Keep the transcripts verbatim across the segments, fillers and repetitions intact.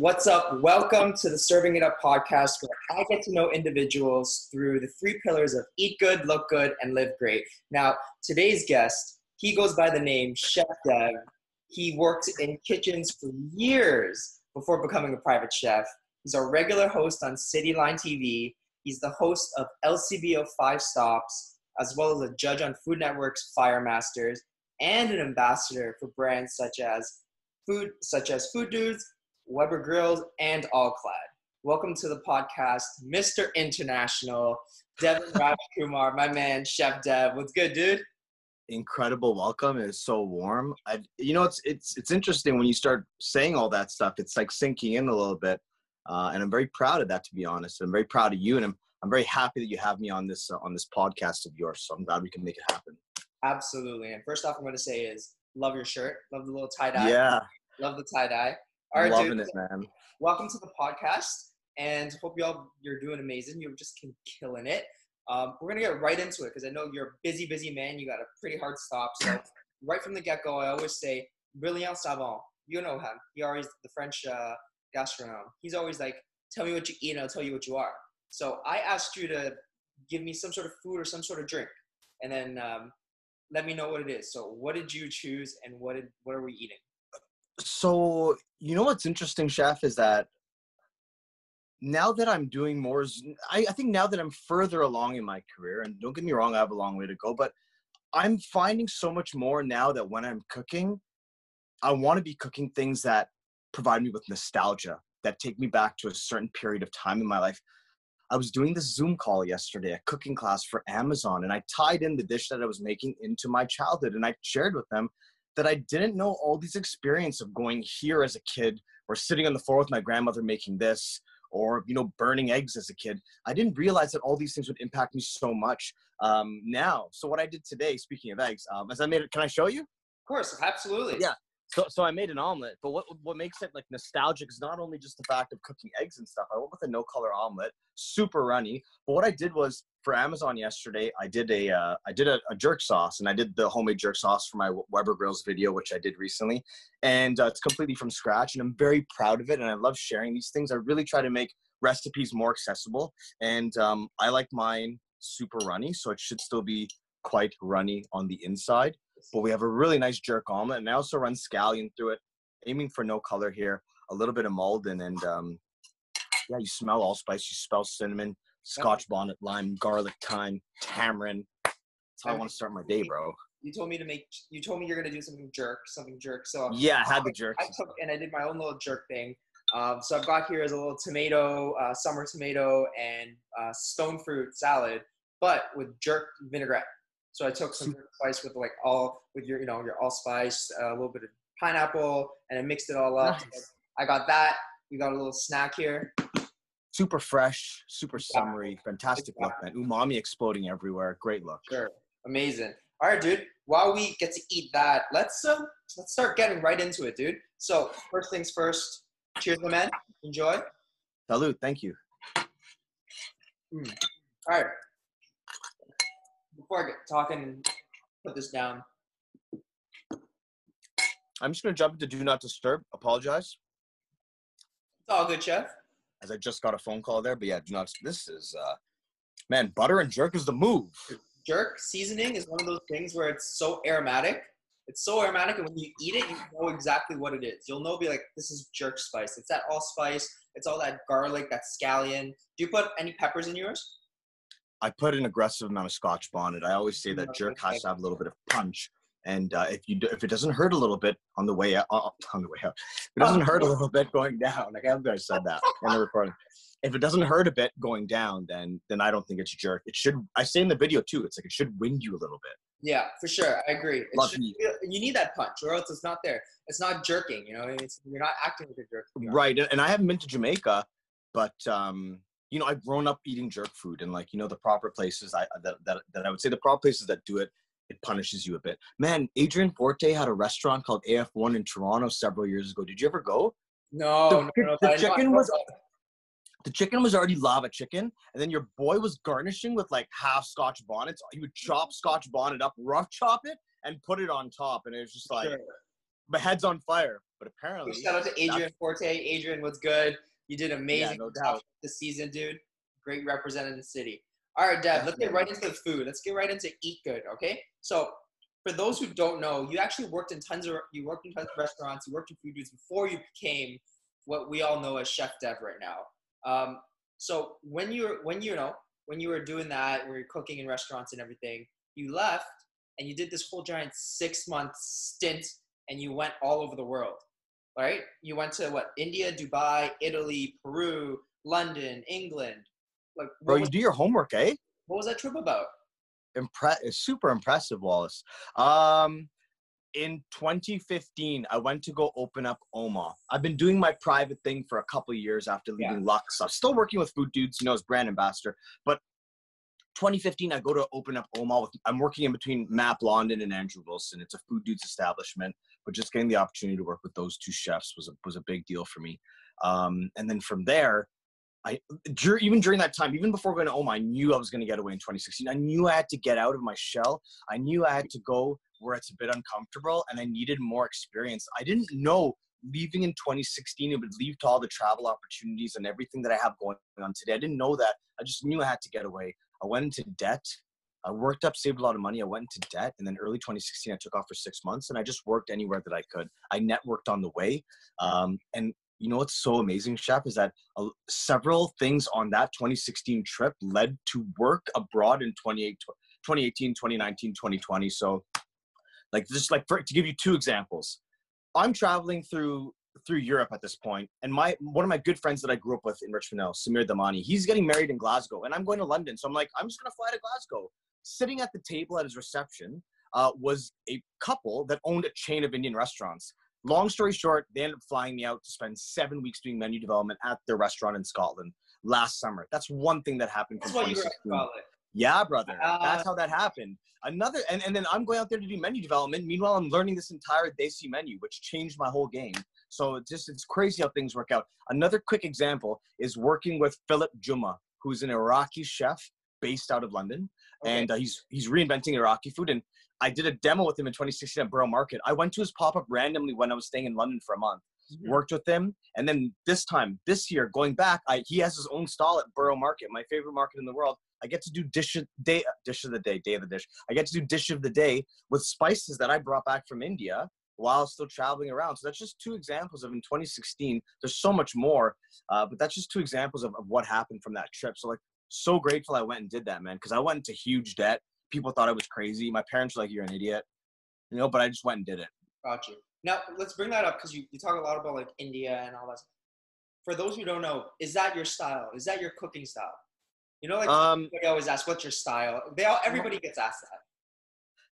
What's up? Welcome to the Serving It Up podcast, where I get to know individuals through the three pillars of eat good, look good, and live great. Now, today's guest, he goes by the name Chef Dev. He worked in kitchens for years before becoming a private chef. He's a regular host on Cityline T V. He's the host of L C B O Five Stops, as well as a judge on Food Network's Fire Masters, and an ambassador for brands such as Food, such as Food Dudes, Weber Grills, and Allclad. Welcome to the podcast, Mister International, Devin Rajkumar, my man, Chef Dev. What's good, dude? Incredible welcome. It was so warm. I, you know, it's it's it's interesting when you start saying all that stuff. It's like sinking in a little bit, uh, and I'm very proud of that. To be honest, I'm very proud of you, and I'm I'm very happy that you have me on this uh, on this podcast of yours. So I'm glad we can make it happen. Absolutely. And first off, I'm going to say is love your shirt. Love the little tie dye. Yeah. Love the tie dye. All right, loving dude, it, man. Welcome to the podcast, and hope y'all you're doing amazing. You're just killing it. Um, we're gonna get right into it because I know you're a busy, busy man. You got a pretty hard stop. So right from the get go, I always say Brillat-Savarin. You know him. He always the French uh, gastronome. He's always like, tell me what you eat, and I'll tell you what you are. So I asked you to give me some sort of food or some sort of drink, and then. Um, Let me know what it is. So what did you choose, and what did, what are we eating? So, you know, what's interesting, Chef, is that now that I'm doing more, I, I think now that I'm further along in my career, and don't get me wrong, I have a long way to go, but I'm finding so much more now that when I'm cooking, I want to be cooking things that provide me with nostalgia, that take me back to a certain period of time in my life. I was doing this Zoom call yesterday, a cooking class for Amazon, and I tied in the dish that I was making into my childhood, and I shared with them that I didn't know all these experiences of going here as a kid, or sitting on the floor with my grandmother making this, or, you know, burning eggs as a kid. I didn't realize that all these things would impact me so much um, now. So what I did today, speaking of eggs, um, as I made it, can I show you? Of course, absolutely. Yeah. So, so I made an omelet, but what what makes it like nostalgic is not only just the fact of cooking eggs and stuff. I went with a no-color omelet, super runny. But what I did was for Amazon yesterday, I did a uh, I did a, a jerk sauce, and I did the homemade jerk sauce for my Weber Grills video, which I did recently, and uh, it's completely from scratch, and I'm very proud of it, and I love sharing these things. I really try to make recipes more accessible, and um, I like mine super runny, so it should still be quite runny on the inside. But we have a really nice jerk omelet, and I also run scallion through it, aiming for no color here, a little bit of Malden, and um, yeah, you smell allspice, you smell cinnamon, Scotch bonnet, lime, garlic, thyme, tamarind. That's how I want to start my day, bro. You told me to make. You told me you're gonna do something jerk, something jerk. So yeah, I had the jerk. I took and I did my own little jerk thing. Um, so I've got here is a little tomato, uh, summer tomato, and uh, stone fruit salad, but with jerk vinaigrette. So I took some spice with like all with your you know your allspice, uh, a little bit of pineapple, and I mixed it all up. Nice. I got that. We got a little snack here. Super fresh, super summery, yeah. Fantastic yeah. Look, man. Umami exploding everywhere. Great look. Sure, amazing. All right, dude. While we get to eat that, let's uh, let's start getting right into it, dude. So first things first. Cheers, my man. Enjoy. Salud. Thank you. Mm. All right. Before I get talking and put this down, I'm just going to jump into Do Not Disturb. Apologize. It's all good, Chef. As I just got a phone call there, but yeah, do not. This is, uh, man, butter and jerk is the move. Jerk seasoning is one of those things where it's so aromatic. It's so aromatic, and when you eat it, you know exactly what it is. You'll know, be like, this is jerk spice. It's that allspice. It's all that garlic, that scallion. Do you put any peppers in yours? I put an aggressive amount of Scotch bonnet. I always say that jerk has to have a little bit of punch, and uh, if you do, if it doesn't hurt a little bit on the way out, on the way out, if it doesn't hurt a little bit going down. Like I've guys said that in the recording. If it doesn't hurt a bit going down, then then I don't think it's a jerk. It should. I say in the video too. It's like it should wind you a little bit. Yeah, for sure. I agree. It Love should, you. you need that punch, or else it's not there. It's not jerking. You know, it's, you're not acting like a jerk. Right, and I haven't been to Jamaica, but. Um, You know, I've grown up eating jerk food, and like, you know, the proper places I that, that that I would say the proper places that do it, it punishes you a bit. Man, Adrian Forte had a restaurant called A F one in Toronto several years ago. Did you ever go? No. The, no, no, the chicken was the chicken was already lava chicken, and then your boy was garnishing with like half Scotch bonnets. He would chop Scotch bonnet up, rough chop it, and put it on top, and it was just like sure. My head's on fire. But apparently, shout out to Adrian Forte. Adrian, what's good? You did amazing yeah, no doubt. this season, dude. Great representing the city. All right, Dev, let's get right into the food. Let's get right into Eat Good, okay? So for those who don't know, you actually worked in tons of you worked in tons of restaurants, you worked in food dudes before you became what we all know as Chef Dev right now. Um, so when you were, when you know when you were doing that, where you're cooking in restaurants and everything, you left and you did this whole giant six month stint, and you went all over the world, right? You went to what? India, Dubai, Italy, Peru, London, England. Like, bro, you do your homework, eh? What was that trip about? Impre- super impressive, Wallace. Um, in twenty fifteen, I went to go open up O M A. I've been doing my private thing for a couple of years after leaving yeah. Lux. I'm still working with Food Dudes, you know, as brand ambassador. But twenty fifteen, I go to open up O M A. With, I'm working in between Matt Blondin and Andrew Wilson. It's a Food Dudes establishment. But just getting the opportunity to work with those two chefs was a, was a big deal for me. Um, and then from there, I, even during that time, even before going to O M A, I knew I was going to get away in twenty sixteen. I knew I had to get out of my shell. I knew I had to go where it's a bit uncomfortable, and I needed more experience. I didn't know leaving in twenty sixteen, it would lead to all the travel opportunities and everything that I have going on today. I didn't know that. I just knew I had to get away. I went into debt. I worked up, saved a lot of money. I went into debt. And then early twenty sixteen, I took off for six months, and I just worked anywhere that I could. I networked on the way. Um, and you know what's so amazing, Chef, is that uh, several things on that twenty sixteen trip led to work abroad in twenty eighteen, twenty nineteen, twenty twenty. So, like, just like for, to give you two examples, I'm traveling through through Europe at this point, and my one of my good friends that I grew up with in Richmond now, Samir Damani, he's getting married in Glasgow, and I'm going to London. So I'm like, I'm just gonna fly to Glasgow. Sitting at the table at his reception uh, was a couple that owned a chain of Indian restaurants. Long story short, they ended up flying me out to spend seven weeks doing menu development at their restaurant in Scotland last summer. That's one thing that happened. That's why you were in Scotland. Yeah, brother. Uh, That's how that happened. Another, and, and then I'm going out there to do menu development. Meanwhile, I'm learning this entire Desi menu, which changed my whole game. So it's just, it's crazy how things work out. Another quick example is working with Philip Juma, who's an Iraqi chef based out of London. Okay. And uh, he's, he's reinventing Iraqi food. And I did a demo with him in twenty sixteen at Borough Market. I went to his pop-up randomly when I was staying in London for a month, mm-hmm. worked with him. And then this time, this year, going back, I, he has his own stall at Borough Market, my favorite market in the world. I get to do dish of, day, dish of the day, day of the dish. I get to do dish of the day with spices that I brought back from India while still traveling around. So that's just two examples of in twenty sixteen. There's so much more, uh, but that's just two examples of, of what happened from that trip. So, like, so grateful I went and did that, man, because I went into huge debt. People thought I was crazy. My parents were like, you're an idiot, you know, but I just went and did it. Gotcha. Now, let's bring that up because you, you talk a lot about, like, India and all that. For those who don't know, is that your style? Is that your cooking style? You know, like, um, they always ask, what's your style? They all, everybody gets asked that.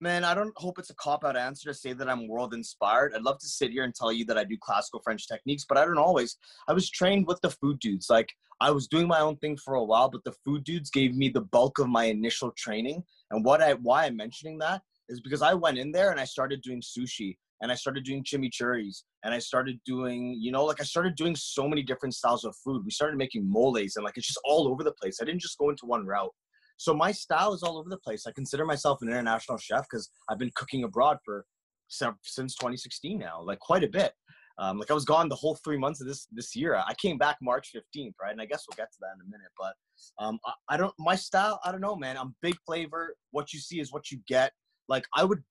Man, I don't hope it's a cop-out answer to say that I'm world-inspired. I'd love to sit here and tell you that I do classical French techniques, but I don't always. I was trained with the Food Dudes. Like, I was doing my own thing for a while, but the Food Dudes gave me the bulk of my initial training. And what I, why I'm mentioning that is because I went in there and I started doing sushi, and I started doing chimichurris, and I started doing, you know, like, I started doing so many different styles of food. We started making moles, and, like, it's just all over the place. I didn't just go into one route. So my style is all over the place. I consider myself an international chef because I've been cooking abroad for since twenty sixteen now, like, quite a bit. Um, like, I was gone the whole three months of this this year. I came back March fifteenth, right? And I guess we'll get to that in a minute. But um, I, I don't, my style, I don't know, man. I'm big flavor. What you see is what you get. Like, I would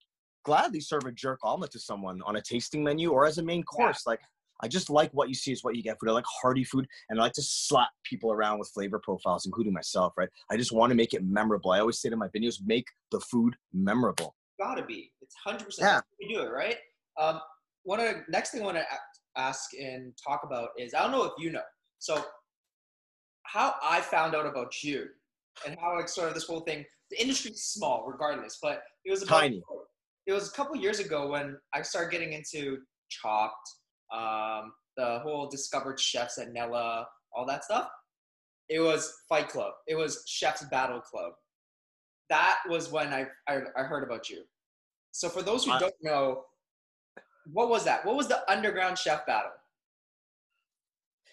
gladly serve a jerk omelet to someone on a tasting menu or as a main course. Yeah. Like, I just like what you see is what you get. Food. I like hearty food, and I like to slap people around with flavor profiles, including myself, right? I just want to make it memorable. I always say to my videos, make the food memorable. Gotta be. It's one hundred percent. Yeah. You do it, right? Um, one of the next thing I want to ask and talk about is, I don't know if you know, so how I found out about you and how, like, sort of this whole thing, the industry's small regardless, but it was about, tiny. It was a couple years ago when I started getting into Chopped, Um, the whole discovered chefs at Nella, all that stuff. It was Fight Club. It was Chef's Battle Club. That was when I, I, I heard about you. So for those who don't know, what was that? What was the Underground Chef Battle?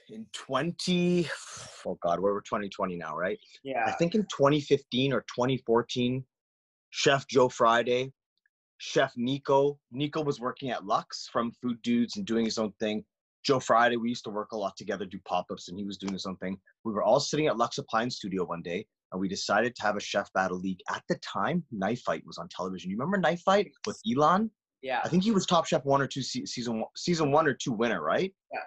In twenty, oh God, we're twenty twenty now, right? Yeah. I think in twenty fifteen or twenty fourteen, Chef Joe Friday, Chef Nico. Nico was working at Lux from Food Dudes and doing his own thing. Joe Friday, we used to work a lot together, do pop-ups, and he was doing his own thing. We were all sitting at Lux Alpine Studio one day, and we decided to have a Chef Battle League. At the time, Knife Fight was on television. You remember Knife Fight with Elon? Yeah. I think he was Top Chef one or two, season season one or two winner, right? Yeah.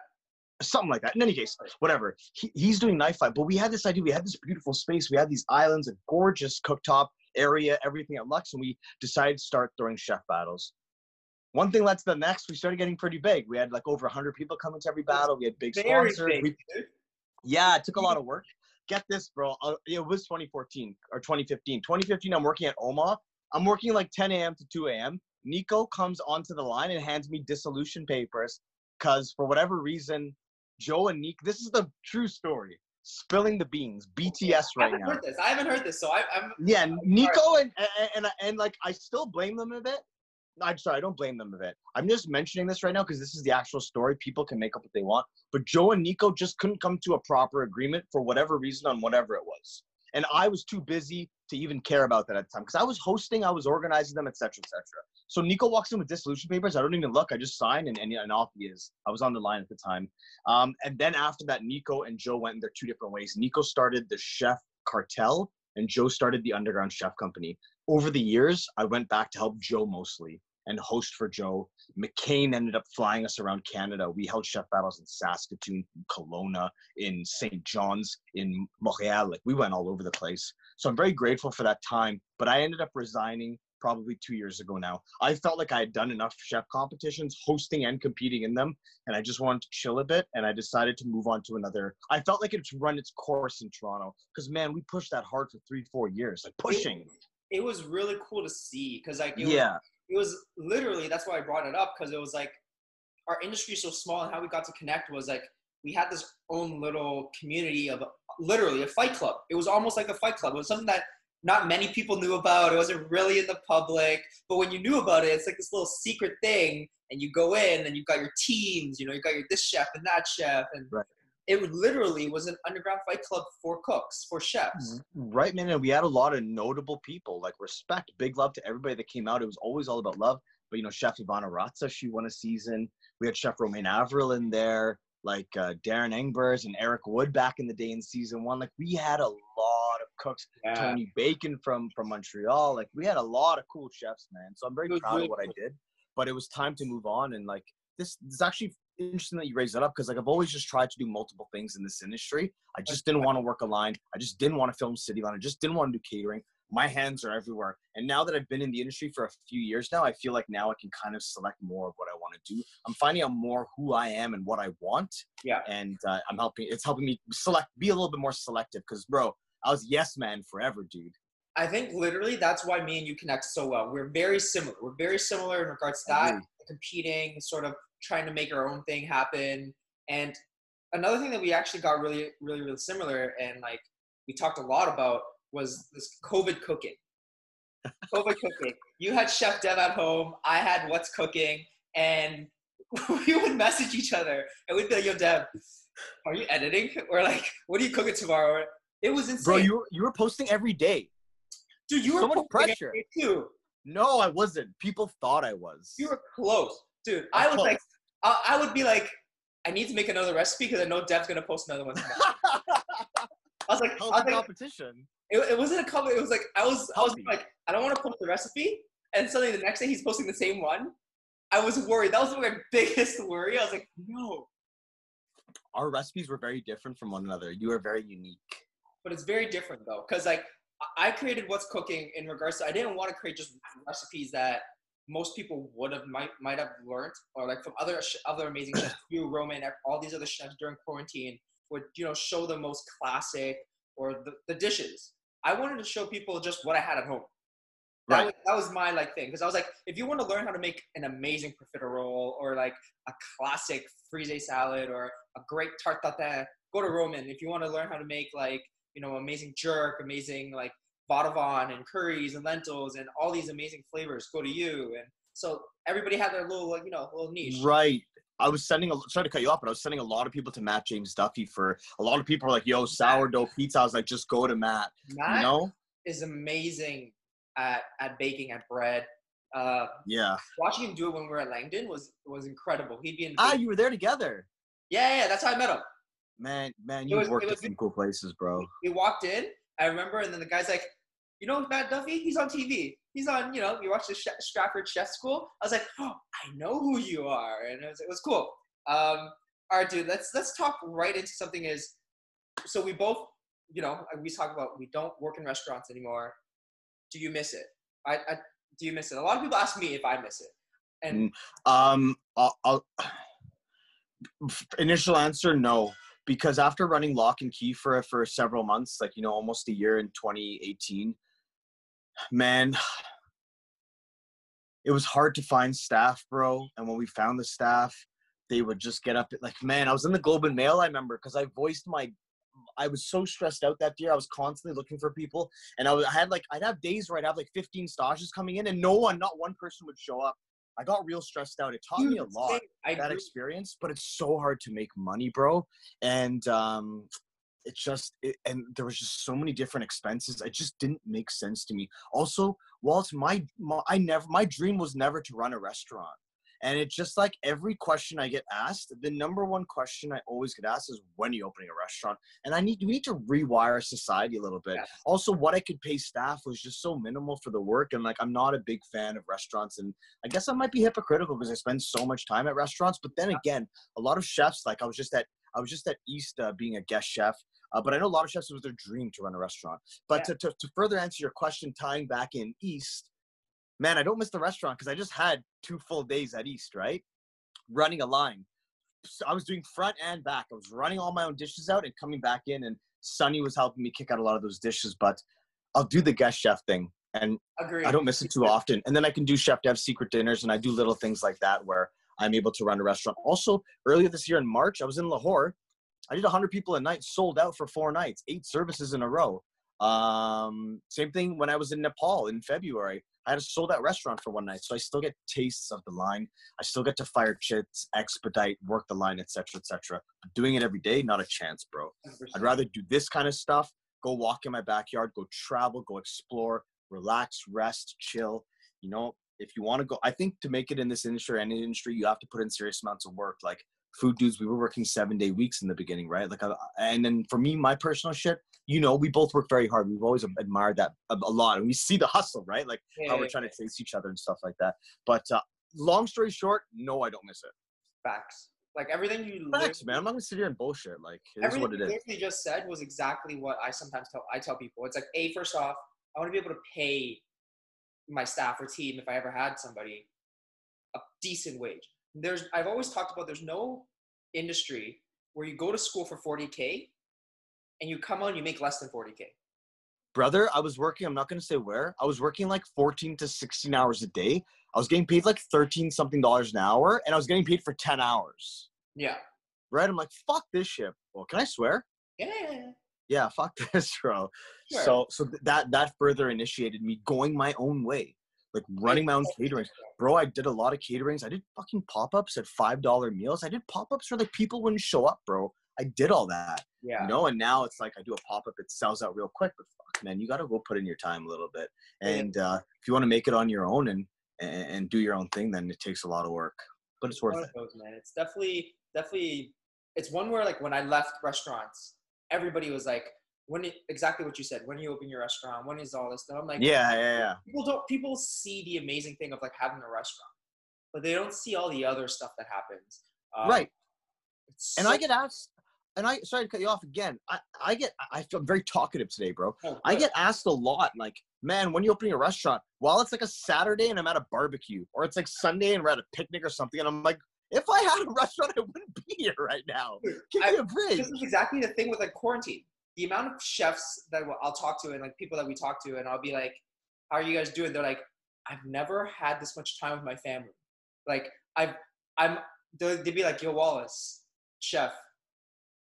Something like that. In any case, whatever. He, he's doing Knife Fight, but we had this idea. We had this beautiful space. We had these islands, a gorgeous cooktop area, everything at Lux, and we decided to start throwing chef battles. One thing led to the next. We started getting pretty big. We had like over one hundred people coming to every battle. We had big Very sponsors. Big, we, yeah, it took a lot of work. Get this, bro. It was twenty fourteen or twenty fifteen. twenty fifteen, I'm working at O M A. I'm working like ten a m to two a m Nico comes onto the line and hands me dissolution papers because for whatever reason, Joe and Nico, this is the true story. Spilling the beans, B T S right now. I haven't heard this. I haven't heard this, so I, I'm. Yeah, Nico and, and and and like I still blame them a bit. I'm sorry, I don't blame them a bit. I'm just mentioning this right now because this is the actual story. People can make up what they want, but Joe and Nico just couldn't come to a proper agreement for whatever reason on whatever it was, and I was too busy to even care about that at the time because I was hosting, I was organizing them, et cetera, et cetera. So Nico walks in with dissolution papers. I don't even look. I just sign, and, and, and off he is. I was on the line at the time. Um, and then after that, Nico and Joe went in their two different ways. Nico started the Chef Cartel, and Joe started the Underground Chef Company. Over the years, I went back to help Joe mostly and host for Joe. McCain ended up flying us around Canada. We held chef battles in Saskatoon, in Kelowna, in Saint John's, in Montreal. Like, we went all over the place. So I'm very grateful for that time, but I ended up resigning probably two years ago now. I felt like I had done enough chef competitions, hosting and competing in them, and I just wanted to chill a bit, and I decided to move on to another. I felt like it's run its course in Toronto, because, man, we pushed that hard for three, four years, like pushing. It, it was really cool to see, because, like, it, yeah. was, it was literally, that's why I brought it up, because it was, like, our industry is so small, and how we got to connect was, like, we had this own little community of literally a fight club. It was almost like a fight club. It was something that not many people knew about. It wasn't really in the public, but when you knew about it, it's like this little secret thing, and you go in and you've got your teams, you know, you got your this chef and that chef. And right. It literally was an underground fight club for cooks, for chefs. Right, man. And we had a lot of notable people, like respect, big love to everybody that came out. It was always all about love. But, you know, Chef Ivana Ratza, she won a season. We had Chef Romain Avril in there, like uh, Darren Engbers and Eric Wood back in the day in season one. Like, we had a lot of cooks. Yeah. Tony Bacon from from Montreal. Like, we had a lot of cool chefs, man. So I'm very proud really of what cool. I did, but it was time to move on. And like this, this is actually interesting that you raised that up because like I've always just tried to do multiple things in this industry. I just didn't want to work a line. I just didn't want to film Cityline. I just didn't want to do catering. My hands are everywhere. And now that I've been in the industry for a few years now, I feel like now I can kind of select more of what I want to do. I'm finding out more who I am and what I want. Yeah. And uh, I'm helping, it's helping me select, be a little bit more selective because bro, I was yes man forever, dude. I think literally that's why me and you connect so well. We're very similar. We're very similar in regards to that, competing, sort of trying to make our own thing happen. And another thing that we actually got really, really, really similar and like we talked a lot about was this COVID cooking. COVID cooking. You had Chef Dev at home. I had What's Cooking. And we would message each other. And we'd be like, yo, Dev, are you editing? Or like, what are you cooking tomorrow? It was insane. Bro, you were, you were posting every day. Dude, you were so much pressure. Every day too. No, I wasn't. People thought I was. You were close. Dude, I, I was close. like, I, I would be like, I need to make another recipe because I know Dev's going to post another one. I was like, I was like, competition. It, it wasn't a couple. It was like, I was I was like, I don't want to post the recipe. And suddenly the next day he's posting the same one. I was worried. That was my biggest worry. I was like, no. Our recipes were very different from one another. You are very unique. But it's very different though. Because like I created What's Cooking in regards to, I didn't want to create just recipes that most people would have, might might have learned. Or like from other other amazing chefs, you, Roman, all these other chefs during quarantine would, you know, show the most classic or the, the dishes. I wanted to show people just what I had at home. That, right. was, that was my like thing. Because I was like, if you want to learn how to make an amazing profiterole or like a classic frise salad or a great tarte tatin, go to Roman. If you want to learn how to make like, you know, amazing jerk, amazing like Vadovan and curries and lentils and all these amazing flavors, go to you. And so everybody had their little, like, you know, little niche. Right. I was sending, a, sorry to cut you off, but I was sending a lot of people to Matt James Duffy for, a lot of people are like, yo, sourdough pizza. I was like, just go to Matt. Matt you know? is amazing at, at baking, at bread, Uh, yeah. Watching him do it when we were at Langdon was was incredible. He'd be in. Ah, you were there together. Yeah, yeah, that's how I met him. Man, man, you worked at some cool places, bro. We walked in, I remember, and then the guy's like, you know Matt Duffy? He's on T V. He's on, you know, you watch the Sh- Stratford Chef School. I was like, oh, I know who you are. And it was, it was cool. Um, all right, dude, let's let's talk right into something is, so we both, you know, we talk about we don't work in restaurants anymore. Do you miss it? I, I Do you miss it? A lot of people ask me if I miss it. And um, I'll, I'll initial answer, no. Because after running Lock and Key for for several months, like, you know, almost a year in twenty eighteen, man, it was hard to find staff, bro. And when we found the staff, they would just get up. Like, man, I was in the Globe and Mail, I remember, because I voiced my – I was so stressed out that year. I was constantly looking for people. And I, was, I had, like – I'd have days where I'd have, like, fifteen stashes coming in, and no one – not one person would show up. I got real stressed out. It taught Dude, me a lot, I that do. experience, but it's so hard to make money, bro. And um, it just, it, and there was just so many different expenses. It just didn't make sense to me. Also, Walt, my, my, I never, my dream was never to run a restaurant. And it's just like every question I get asked, the number one question I always get asked is, when are you opening a restaurant? And I need, we need to rewire our society a little bit. Yeah. Also, what I could pay staff was just so minimal for the work. And like, I'm not a big fan of restaurants. And I guess I might be hypocritical because I spend so much time at restaurants. But then again, a lot of chefs, like I was just at, I was just at East uh, being a guest chef. Uh, but I know a lot of chefs, it was their dream to run a restaurant. But yeah. to, to, to further answer your question, tying back in East, man, I don't miss the restaurant because I just had two full days at East, right? Running a line. So I was doing front and back. I was running all my own dishes out and coming back in, and Sonny was helping me kick out a lot of those dishes, but I'll do the guest chef thing, and Agreed. I don't miss it too often. And then I can do Chef Dev secret dinners, and I do little things like that where I'm able to run a restaurant. Also, earlier this year in March, I was in Lahore. I did one hundred people a night, sold out for four nights, eight services in a row. Um, same thing when I was in Nepal in February. I had to sold that restaurant for one night. So I still get tastes of the line. I still get to fire chits, expedite, work the line, et cetera, et cetera. But doing it every day, not a chance, bro. one hundred percent. I'd rather do this kind of stuff, go walk in my backyard, go travel, go explore, relax, rest, chill. You know, if you want to go, I think to make it in this industry, any industry, you have to put in serious amounts of work. Like food dudes, we were working seven day weeks in the beginning, right? Like, I, and then for me, my personal shit, you know, we both work very hard. We've always admired that a lot. And we see the hustle, right? Like yeah, how we're yeah, trying yeah. to chase each other and stuff like that. But uh, long story short, no, I don't miss it. Facts. Like everything you Facts, man. I'm not going to sit here and bullshit. Like, here's what it is. Everything you just said was exactly what I sometimes tell, I tell people. It's like, A, first off, I want to be able to pay my staff or team, if I ever had somebody, a decent wage. There's, I've always talked about there's no industry where you go to school for forty K and you come on, you make less than forty K. Brother, I was working, I'm not going to say where, I was working like fourteen to sixteen hours a day. I was getting paid like thirteen something dollars an hour, and I was getting paid for ten hours. Yeah. Right? I'm like, fuck this shit. Well, can I swear? Yeah. Yeah, fuck this, bro. Sure. So so that that further initiated me going my own way. Like running my own caterings. Bro, I did a lot of caterings. I did fucking pop-ups at five dollar meals. I did pop-ups where like people wouldn't show up, bro. I did all that. Yeah. You know, and now it's like I do a pop-up. It sells out real quick. But fuck, man, you got to go put in your time a little bit. And uh, if you want to make it on your own and, and and do your own thing, then it takes a lot of work. But it's worth it. Those, man. It's definitely, definitely, it's one where like when I left restaurants, everybody was like, when exactly what you said, when you open your restaurant, when is all this stuff? I'm like, yeah, yeah, yeah. People don't, people see the amazing thing of like having a restaurant, but they don't see all the other stuff that happens. Um, right. And so- I get asked, and I, sorry to cut you off again. I, I get, I feel very talkative today, bro. Oh, I get asked a lot, like, man, when are you opening a restaurant? Well, it's like a Saturday and I'm at a barbecue, or it's like Sunday and we're at a picnic or something. And I'm like, if I had a restaurant, I wouldn't be here right now. Give me I, a break. This is exactly the thing with like quarantine. The amount of chefs that I'll talk to and like people that we talk to, and I'll be like, how are you guys doing? They're like, I've never had this much time with my family. Like I've, I'm, they'd be like, yo Wallace, chef,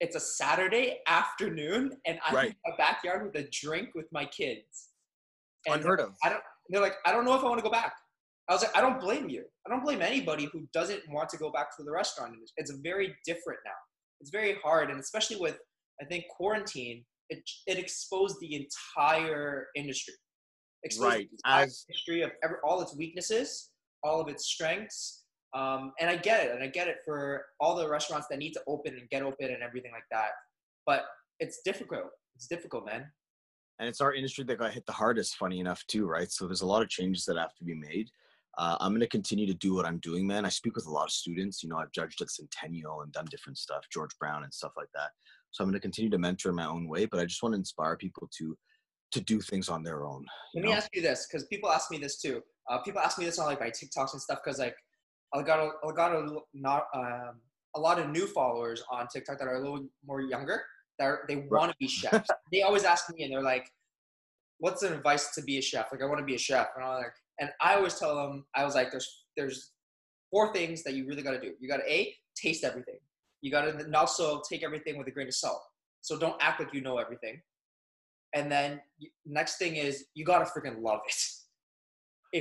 it's a Saturday afternoon and I'm right. in a backyard with a drink with my kids. And Unheard of. I don't, they're like, I don't know if I want to go back. I was like, I don't blame you. I don't blame anybody who doesn't want to go back to the restaurant. It's very different now. It's very hard. And especially with, I think quarantine, it, it exposed the entire industry. exposes right. As history of every, all its weaknesses, all of its strengths. Um, and I get it. And I get it for all the restaurants that need to open and get open and everything like that. But it's difficult. It's difficult, man. And it's our industry that got hit the hardest, funny enough, too, right? So there's a lot of changes that have to be made. Uh, I'm going to continue to do what I'm doing, man. I speak with a lot of students. You know, I've judged at Centennial and done different stuff, George Brown and stuff like that. So I'm going to continue to mentor in my own way, but I just want to inspire people to to do things on their own. Let know? me ask you this, because people ask me this too. Uh, people ask me this on like my TikToks and stuff, because like I got a, I got a, not, um, a lot of new followers on TikTok that are a little more younger. That are, they right. want to be chefs. They always ask me, and they're like, "What's an advice to be a chef? Like, I want to be a chef." And I'm like, and I always tell them, I was like, "There's there's four things that you really got to do. You got to a taste everything. You got to and also take everything with a grain of salt. So don't act like you know everything. And then next thing is you got to freaking love it.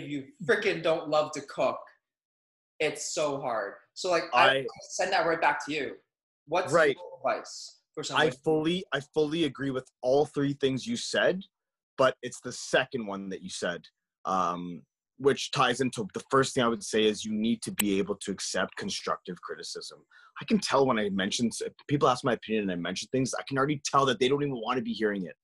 If you freaking don't love to cook, it's so hard. So like I, I send that right back to you. What's right. your advice for somebody? I fully, I fully agree with all three things you said, but it's the second one that you said, um, which ties into the first thing I would say is you need to be able to accept constructive criticism. I can tell when I mention, people ask my opinion and I mention things, I can already tell that they don't even want to be hearing it.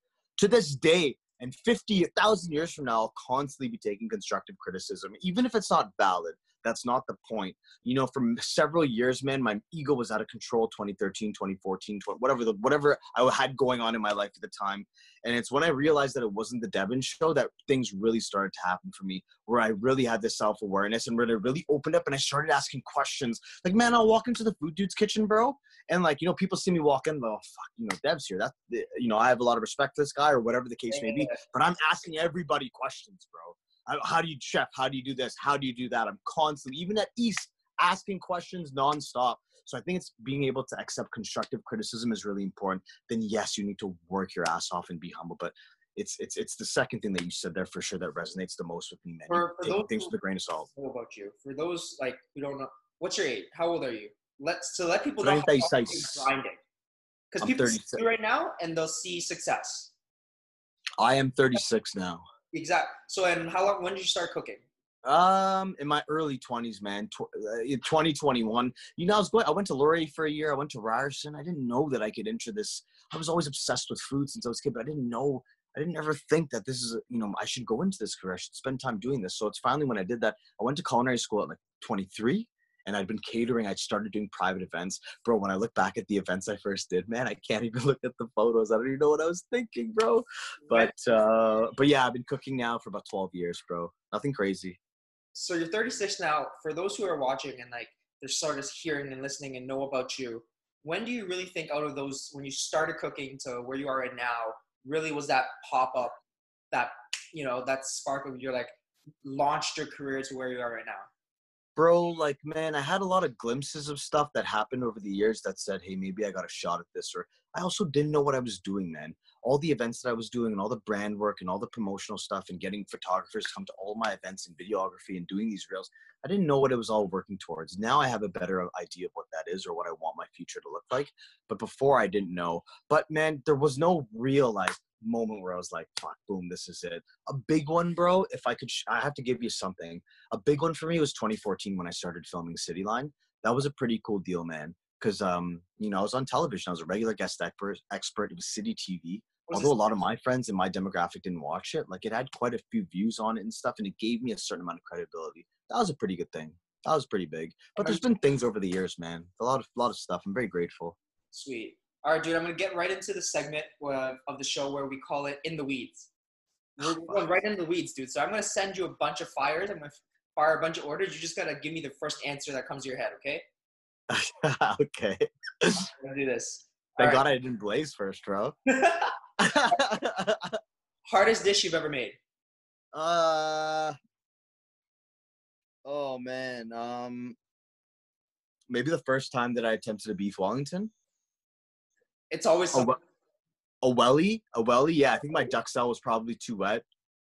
To this day, and fifty, a thousand years from now, I'll constantly be taking constructive criticism, even if it's not valid. That's not the point. You know, for several years, man, my ego was out of control, twenty thirteen, twenty fourteen, twenty, whatever, the, whatever I had going on in my life at the time. And it's when I realized that it wasn't the Devin show that things really started to happen for me, where I really had this self-awareness and where it really opened up and I started asking questions. Like, man, I'll walk into the food dude's kitchen, bro. And like, you know, people see me walk in, oh, fuck, you know, Dev's here. That, you know, I have a lot of respect for this guy or whatever the case may be, but I'm asking everybody questions, bro. How do you chef? How do you do this? How do you do that? I'm constantly, even at East, asking questions nonstop. So I think it's being able to accept constructive criticism is really important. Then yes, you need to work your ass off and be humble. But it's it's it's the second thing that you said there for sure that resonates the most with me, man. For, for those things with a grain of salt. What about you? For those like who don't know, what's your age? How old are you? Let's to let people know how you're grinding. Because people see you right now and they'll see success. I am thirty-six now. Exactly. So, and how long, when did you start cooking? Um, in my early twenties, man, Tw- uh, twenty, twenty-one. You know, I was going, I went to Lurie for a year. I went to Ryerson. I didn't know that I could enter this. I was always obsessed with food since I was a kid, but I didn't know, I didn't ever think that this is, you know, I should go into this career. I should spend time doing this. So it's finally when I did that, I went to culinary school at like twenty-three. And I'd been catering. I started doing private events. Bro, when I look back at the events I first did, man, I can't even look at the photos. I don't even know what I was thinking, bro. But uh, but yeah, I've been cooking now for about twelve years, bro. Nothing crazy. So you're thirty-six now. For those who are watching and like they're sort of hearing and listening and know about you, when do you really think out of those, when you started cooking to where you are right now, really was that pop-up, that, you know, that spark of you're like launched your career to where you are right now? Bro, like, man, I had a lot of glimpses of stuff that happened over the years that said, hey, maybe I got a shot at this. Or I also didn't know what I was doing, man. All the events that I was doing and all the brand work and all the promotional stuff and getting photographers to come to all my events and videography and doing these reels, I didn't know what it was all working towards. Now I have a better idea of what that is or what I want my future to look like. But before I didn't know. But, man, there was no real, like, moment where I was like, fuck, boom, this is it. A big one, bro, if I could, sh- I have to give you something. A big one for me was twenty fourteen when I started filming Cityline. That was a pretty cool deal, man. Because, um, you know, I was on television. I was a regular guest expert. expert. It was City T V. Although a lot of my friends in my demographic didn't watch it, like it had quite a few views on it and stuff. And it gave me a certain amount of credibility. That was a pretty good thing. That was pretty big. But there's been things over the years, man. A lot of, a lot of stuff. I'm very grateful. Sweet. All right, dude, I'm going to get right into the segment uh, of the show where we call it In the Weeds. We're going right in the weeds, dude. So I'm going to send you a bunch of fires. I'm going to fire a bunch of orders. You just got to give me the first answer that comes to your head, okay? Okay. I'm going to do this. Thank God I didn't blaze first, bro. Hardest dish you've ever made? Uh, oh, man. Um, maybe the first time that I attempted a beef Wellington. It's always something. A welly, a welly, yeah. I think my duxelle was probably too wet.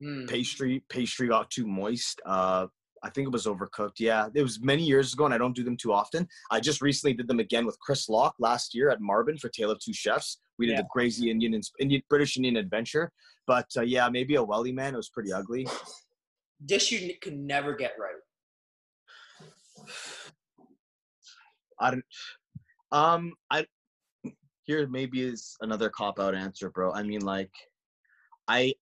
Mm. Pastry, pastry got too moist. Uh, I think it was Overcooked. Yeah, it was many years ago, and I don't do them too often. I just recently did them again with Chris Locke last year at Marvin for Tale of Two Chefs. We did yeah. a crazy Indian, Indian, British Indian adventure. But uh, yeah, maybe a welly man. It was pretty ugly. Dish you could never get right. I don't. Um, I here maybe is another cop out answer, bro. I mean, like, I.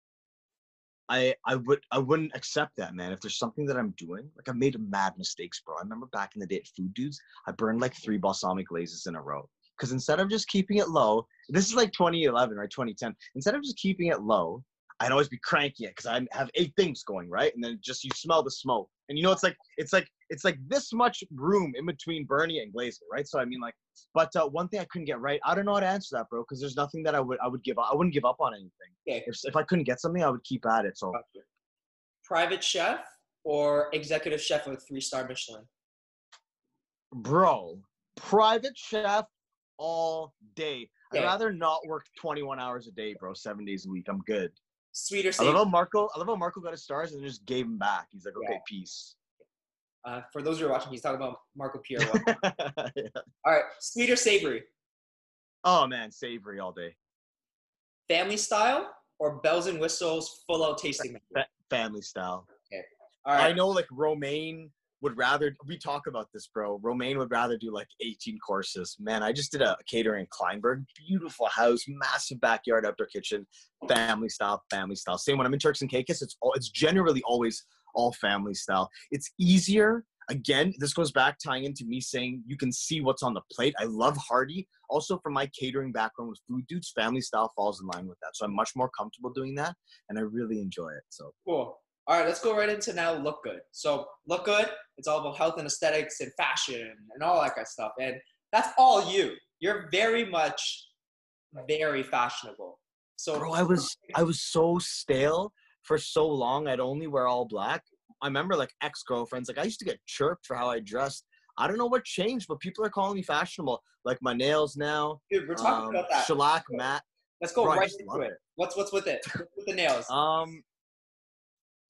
I, I, would, I wouldn't accept that, man. If there's something that I'm doing, like I made mad mistakes, bro. I remember back in the day at Food Dudes, I burned like three balsamic glazes in a row. Because instead of just keeping it low, this is like twenty eleven, right, twenty ten. Instead of just keeping it low, I'd always be cranky because I have eight things going, right? And then just you smell the smoke. And you know, it's like, it's like, it's like this much room in between burning and glazing, right? So I mean like, but uh, one thing I couldn't get right, I don't know how to answer that, bro. Cause there's nothing that I would, I would give up. I wouldn't give up on anything. Yeah. If, if I couldn't get something, I would keep at it. So private chef or executive chef with three-star Michelin? Bro, private chef all day. Yeah. I'd rather not work twenty-one hours a day, bro. Seven days a week. I'm good. Sweet or safe. I love how Marco, I love how Marco got his stars and just gave him back. He's like, okay, yeah. peace. Uh, for those who are watching, he's talking about Marco Pierre. Yeah. All right, sweet or savory? Oh, man, savory all day. Family style or bells and whistles, full-out tasting menu? Family style. Okay. All right. I know, like, Romaine would rather – we talk about this, bro. Romaine would rather do, like, eighteen courses. Man, I just did a catering in Kleinberg. Beautiful house, massive backyard, outdoor kitchen, family style, family style. Same when I'm in Turks and Caicos, it's, all, it's generally always – all family style. It's easier. Again, this goes back tying into me saying you can see what's on the plate. I love hearty. Also, from my catering background with Food Dudes, family style falls in line with that. So I'm much more comfortable doing that, and I really enjoy it. So cool. All right, let's go right into now Look Good. So Look Good, it's all about health and aesthetics and fashion and all that kind of stuff. And that's all you. You're very much very fashionable. So bro, I was I was so stale. For so long, I'd only wear all black. I remember, like, ex-girlfriends, like, I used to get chirped for how I dressed. I don't know what changed, but people are calling me fashionable. Like, my nails now. Dude, we're talking um, about that. Shellac, cool. matte. Let's go bro, right into it. it. What's what's with it? What's with the nails? um,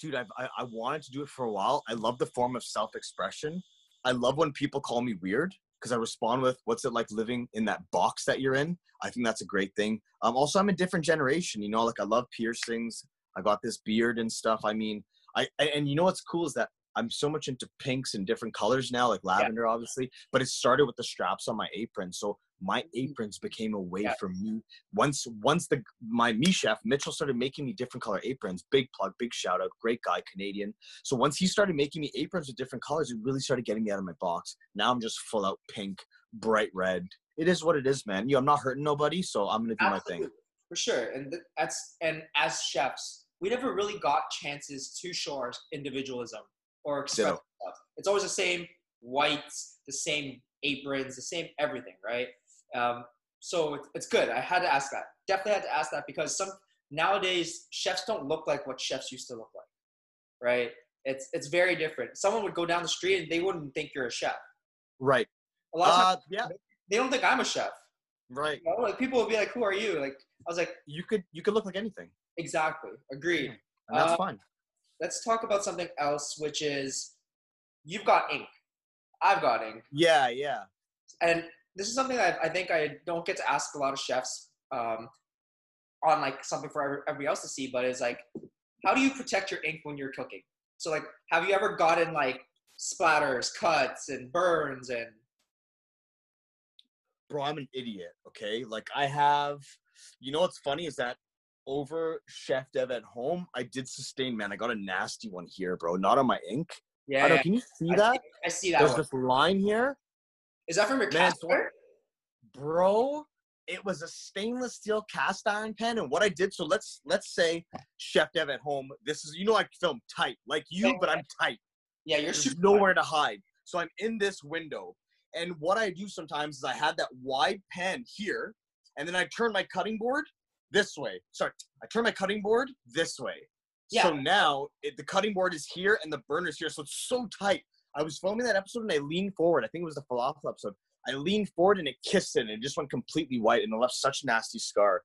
Dude, I've, I, I wanted to do it for a while. I love the form of self-expression. I love when people call me weird because I respond with, what's it like living in that box that you're in? I think that's a great thing. Um, Also, I'm a different generation. You know, like, I love piercings. I got this beard and stuff. I mean, I, and you know, what's cool is that I'm so much into pinks and different colors now, like lavender, yeah. obviously, but it started with the straps on my apron. So my aprons became a way yeah. for me. Once, once the, my me chef Mitchell started making me different color aprons, big plug, big shout out, great guy, Canadian. So once he started making me aprons with different colors, it really started getting me out of my box. Now I'm just full out pink, bright red. It is what it is, man. You know, I'm not hurting nobody. So I'm going to do Absolutely. my thing. For sure. And that's, and as chefs, we never really got chances to show our individualism or express no. stuff. It's always the same whites, the same aprons, the same everything, right? Um, so it's, it's good. I had to ask that. Definitely had to ask that because some nowadays chefs don't look like what chefs used to look like, right? It's it's very different. Someone would go down the street and they wouldn't think you're a chef, right? A lot of uh, times, yeah, they don't think I'm a chef, right? You know? Like people would be like, "Who are you?" Like I was like, "You could you could look like anything." Exactly. Agreed. And that's um, fine. Let's talk about something else, which is you've got ink. I've got ink. Yeah, yeah. And this is something that I think I don't get to ask a lot of chefs um, on like something for everybody else to see, but it's like, how do you protect your ink when you're cooking? So like, have you ever gotten like splatters, cuts, and burns? And bro, I'm an idiot. Okay. Like I have, you know, what's funny is that over chef dev at home, I did sustain, man. I got a nasty one here, bro. Not on my ink. Yeah. I don't, yeah. Can you see I that? See, I see that. There's one. This line here. Is that from your man, cast iron? Bro, it was a stainless steel cast iron pan. And what I did, so let's let's say chef dev at home. This is, you know, I film tight, like you, no, but I'm tight. Yeah, you're There's super nowhere tight. to hide. So I'm in this window, and what I do sometimes is I have that wide pan here, and then I turn my cutting board this way. Sorry, I turn my cutting board this way. Yeah. So now it, the cutting board is here and the burner is here. So it's so tight. I was filming that episode and I leaned forward. I think it was the falafel episode. I leaned forward and it kissed it and it just went completely white and it left such a nasty scar.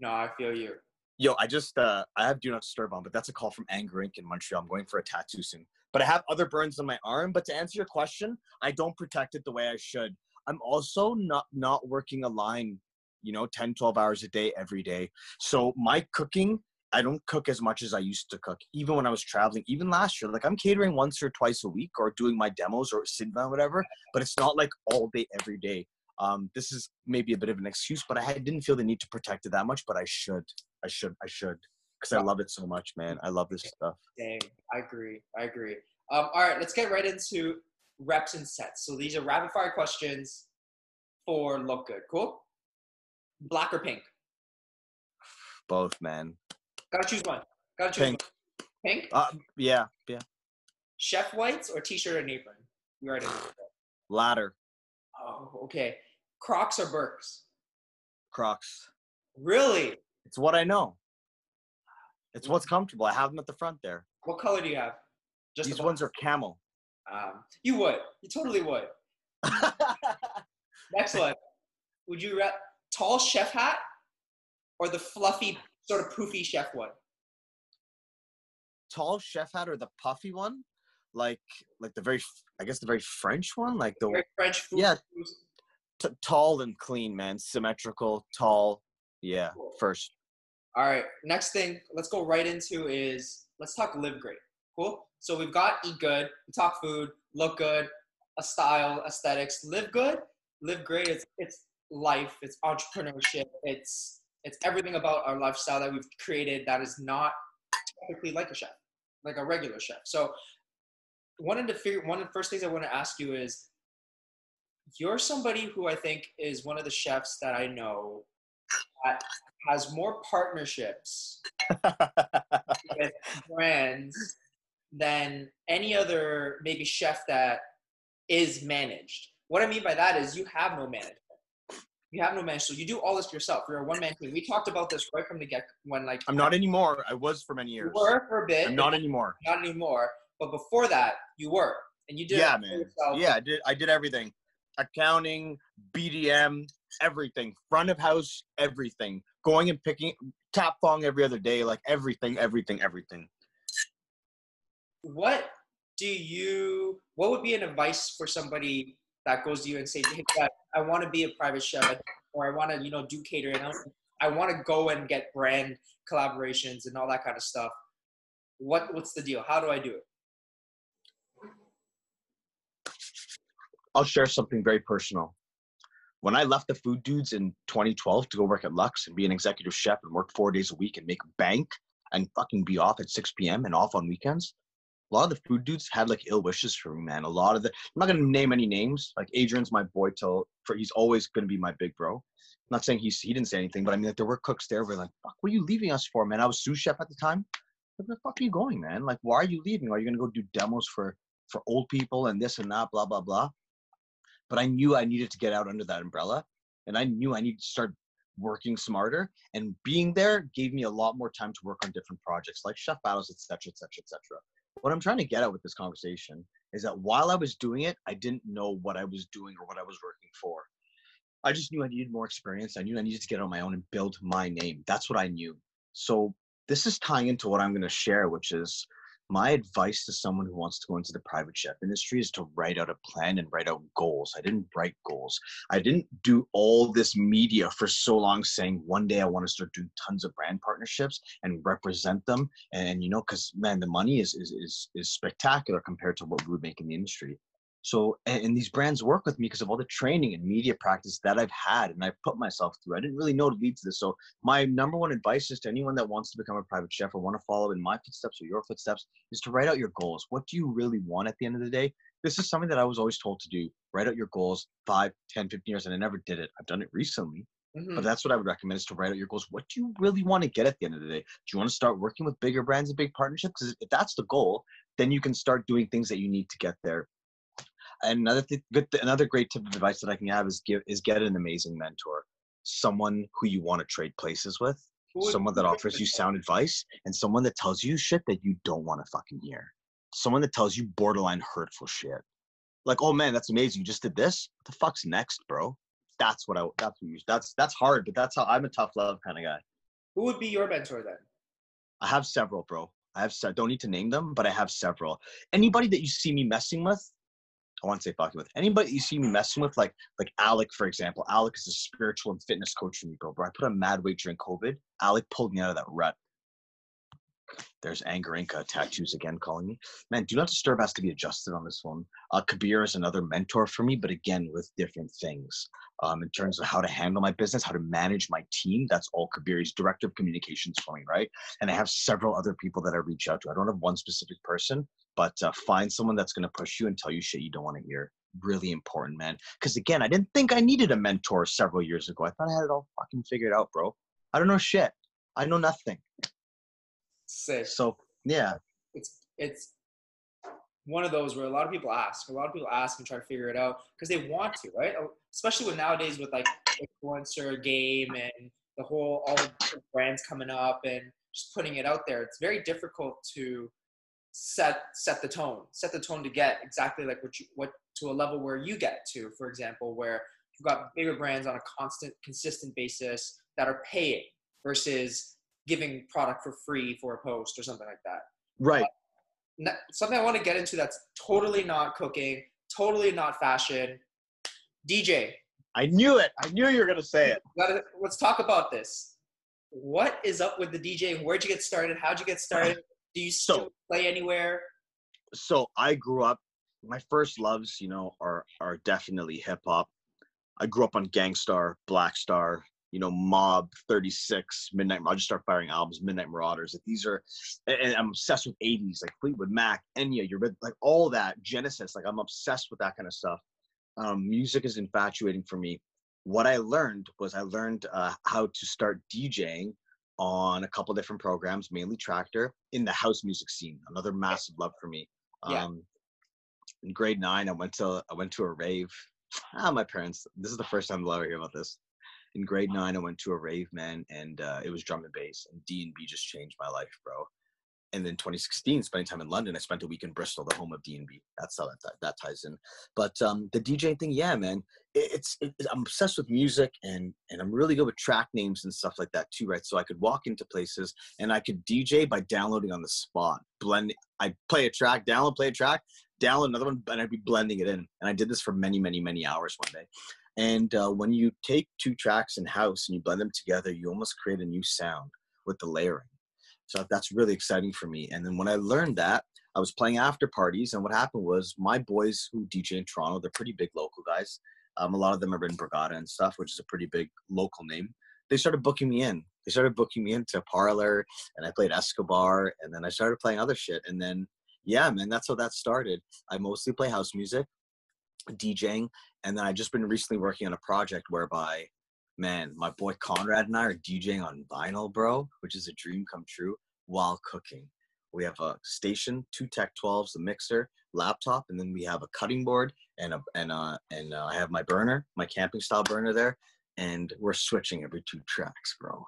No, I feel you. Yo, I just, uh, I have Do Not Disturb on, but that's a call from Anger Incorporated in Montreal. I'm going for a tattoo soon. but I have other burns on my arm. But to answer your question, I don't protect it the way I should. I'm also not, not working a line, you know, ten, twelve hours a day every day. So my cooking, I don't cook as much as I used to cook, even when I was traveling, even last year. Like, I'm catering once or twice a week or doing my demos or Sidva, whatever, but it's not like all day, every day. Um, this is maybe a bit of an excuse, but I had, didn't feel the need to protect it that much, but I should, I should, I should, because I love it so much, man. I love this stuff. Dang, I agree, I agree. Um, all right, let's get right into reps and sets. So these are rapid fire questions for Look Good. Cool? Black or pink? Both, man. Gotta choose one. Gotta choose pink. One. Pink? Uh, yeah, yeah. Chef whites or t-shirt and apron? You already know that. Latter. Oh, okay. Crocs or Birks? Crocs. Really? It's what I know. It's what's comfortable. I have them at the front there. What color do you have? Just These ones are camel. Um, you would. You totally would. Next one. Would you rather tall chef hat or the fluffy, sort of poofy chef one? Tall chef hat or the puffy one? Like, like the very, I guess the very French one? Like the very French food. Yeah. T tall and clean, man. Symmetrical, tall. Yeah, cool. First. All right. Next thing, let's go right into is, let's talk Live Great. Cool. So we've got eat good, we talk food, look good, a style, aesthetics. Live good, live great. It's it's life. It's entrepreneurship. It's it's everything about our lifestyle that we've created that is not typically like a chef, like a regular chef. So one of the figure, one of the first things I want to ask you is, you're somebody who I think is one of the chefs that I know that has more partnerships with brands than any other maybe chef that is managed. What I mean by that is you have no management. You have no management. So you do all this yourself. You're a one-man team. We talked about this right from the get when like- I'm not anymore. I was for many years. You were for a bit. I'm not anymore. Not anymore. But before that, you were. And you did yeah, man. Yourself. Yeah, I did, I did everything. Accounting, B D M, everything. Front of house, everything. Going and picking, tap thong every other day. Like everything, everything, everything. What do you, what would be an advice for somebody that goes to you and say, hey, God, I want to be a private chef, or I want to, you know, do catering. I want to go and get brand collaborations and all that kind of stuff. What, what's the deal? How do I do it? I'll share something very personal. When I left the Food Dudes in twenty twelve to go work at Lux and be an executive chef and work four days a week and make bank and fucking be off at six P M and off on weekends, a lot of the Food Dudes had like ill wishes for me, man. A lot of the, I'm not going to name any names. Like Adrian's my boy till, for he's always going to be my big bro. I'm not saying he's, he didn't say anything, but I mean, like there were cooks there who were like, fuck, what are you leaving us for, man? I was sous chef at the time. Where the fuck are you going, man? Like, why are you leaving? Are you going to go do demos for, for old people and this and that, blah, blah, blah. But I knew I needed to get out under that umbrella. And I knew I needed to start working smarter, and being there gave me a lot more time to work on different projects like chef battles, et cetera, et cetera, et cetera. What I'm trying to get at with this conversation is that while I was doing it, I didn't know what I was doing or what I was working for. I just knew I needed more experience. I knew I needed to get on my own and build my name. That's what I knew. So this is tying into what I'm going to share, which is my advice to someone who wants to go into the private chef industry is to write out a plan and write out goals. I didn't write goals. I didn't do all this media for so long saying one day I want to start doing tons of brand partnerships and represent them. And, you know, because, man, the money is, is, is, is spectacular compared to what we would make in the industry. So, and these brands work with me because of all the training and media practice that I've had and I've put myself through. I didn't really know to lead to this. So my number one advice is to anyone that wants to become a private chef or want to follow in my footsteps or your footsteps is to write out your goals. What do you really want at the end of the day? This is something that I was always told to do. Write out your goals five, ten, fifteen years, and I never did it. I've done it recently. Mm-hmm. But that's what I would recommend is to write out your goals. What do you really want to get at the end of the day? Do you want to start working with bigger brands and big partnerships? Because if that's the goal, then you can start doing things that you need to get there. And another th good th another great tip of advice that I can have is give is get an amazing mentor, someone who you want to trade places with, someone that offers you sound advice, and someone that tells you shit that you don't want to fucking hear, someone that tells you borderline hurtful shit, like, oh man, that's amazing, you just did this. What the fuck's next, bro? That's what I that's what you, that's that's hard, but that's how I'm a tough love kind of guy. Who would be your mentor then? I have several, bro. I have, I don't need to name them, but I have several. Anybody that you see me messing with, I want to say fucking with, anybody that you see me messing with, like, like Alec, for example. Alec is a spiritual and fitness coach for me, bro. Bro, I put a mad weight during COVID. Alec pulled me out of that rut. There's Anger Inca tattoos again calling me. Man, Do Not Disturb has to be adjusted on this one. Uh, Kabir is another mentor for me, but again, with different things. Um, in terms of how to handle my business, how to manage my team, that's all Kabir. He's director of communications for me, right? And I have several other people that I reach out to. I don't have one specific person, but uh, find someone that's going to push you and tell you shit you don't want to hear. Really important, man. Because again, I didn't think I needed a mentor several years ago. I thought I had it all fucking figured out, bro. I don't know shit. I know nothing. Sick. So yeah, it's it's one of those where a lot of people ask, a lot of people ask and try to figure it out because they want to, right? Especially with nowadays with like influencer game and the whole all the different brands coming up and just putting it out there. It's very difficult to set set the tone, set the tone to get exactly like what you what to a level where you get to, for example, where you've got bigger brands on a constant, consistent basis that are paying versus giving product for free for a post or something like that. Right. Uh, something I want to get into that's totally not cooking, totally not fashion. D J. I knew it. I knew you were going to say it. Gotta, let's talk about this. What is up with the DJing? Where'd you get started? How'd you get started? Do you still so, play anywhere? So I grew up, my first loves, you know, are, are definitely hip hop. I grew up on Gangstar, Black Star, you know, Mob, thirty-six, Midnight, I'll just start firing albums, Midnight Marauders. Like these are, and I'm obsessed with eighties, like Fleetwood Mac, Enya, you're like all that, Genesis, like I'm obsessed with that kind of stuff. Um, music is infatuating for me. What I learned was I learned uh, how to start DJing on a couple different programs, mainly Tractor, in the house music scene, another massive love for me. Yeah. Um, in grade nine, I went to, I went to a rave. Ah, my parents, this is the first time I'll ever hear about this. In grade nine, I went to a rave, man, and uh, it was drum and bass, and D and B just changed my life, bro. And then twenty sixteen, spending time in London, I spent a week in Bristol, the home of D and B. That's how that, that, that ties in. But um, the DJing thing, yeah, man, it, it's it, I'm obsessed with music, and and I'm really good with track names and stuff like that too, right? So I could walk into places, and I could D J by downloading on the spot. Blend, I'd play a track, download, play a track, download another one, and I'd be blending it in. And I did this for many, many, many hours one day. And uh, when you take two tracks in house and you blend them together, you almost create a new sound with the layering. So that's really exciting for me. And then when I learned that, I was playing after parties. And what happened was my boys who D J in Toronto, they're pretty big local guys. Um, a lot of them are in Brigada and stuff, which is a pretty big local name. They started booking me in. They started booking me into Parlor, and I played Escobar, and then I started playing other shit. And then, yeah, man, that's how that started. I mostly play house music, DJing, and then I've just been recently working on a project whereby, man, my boy Conrad and I are DJing on vinyl, bro, which is a dream come true, while cooking. We have a station, two Tech twelves, the mixer, laptop, and then we have a cutting board, and a, and uh and uh, I have my burner, my camping style burner there, and we're switching every two tracks, bro.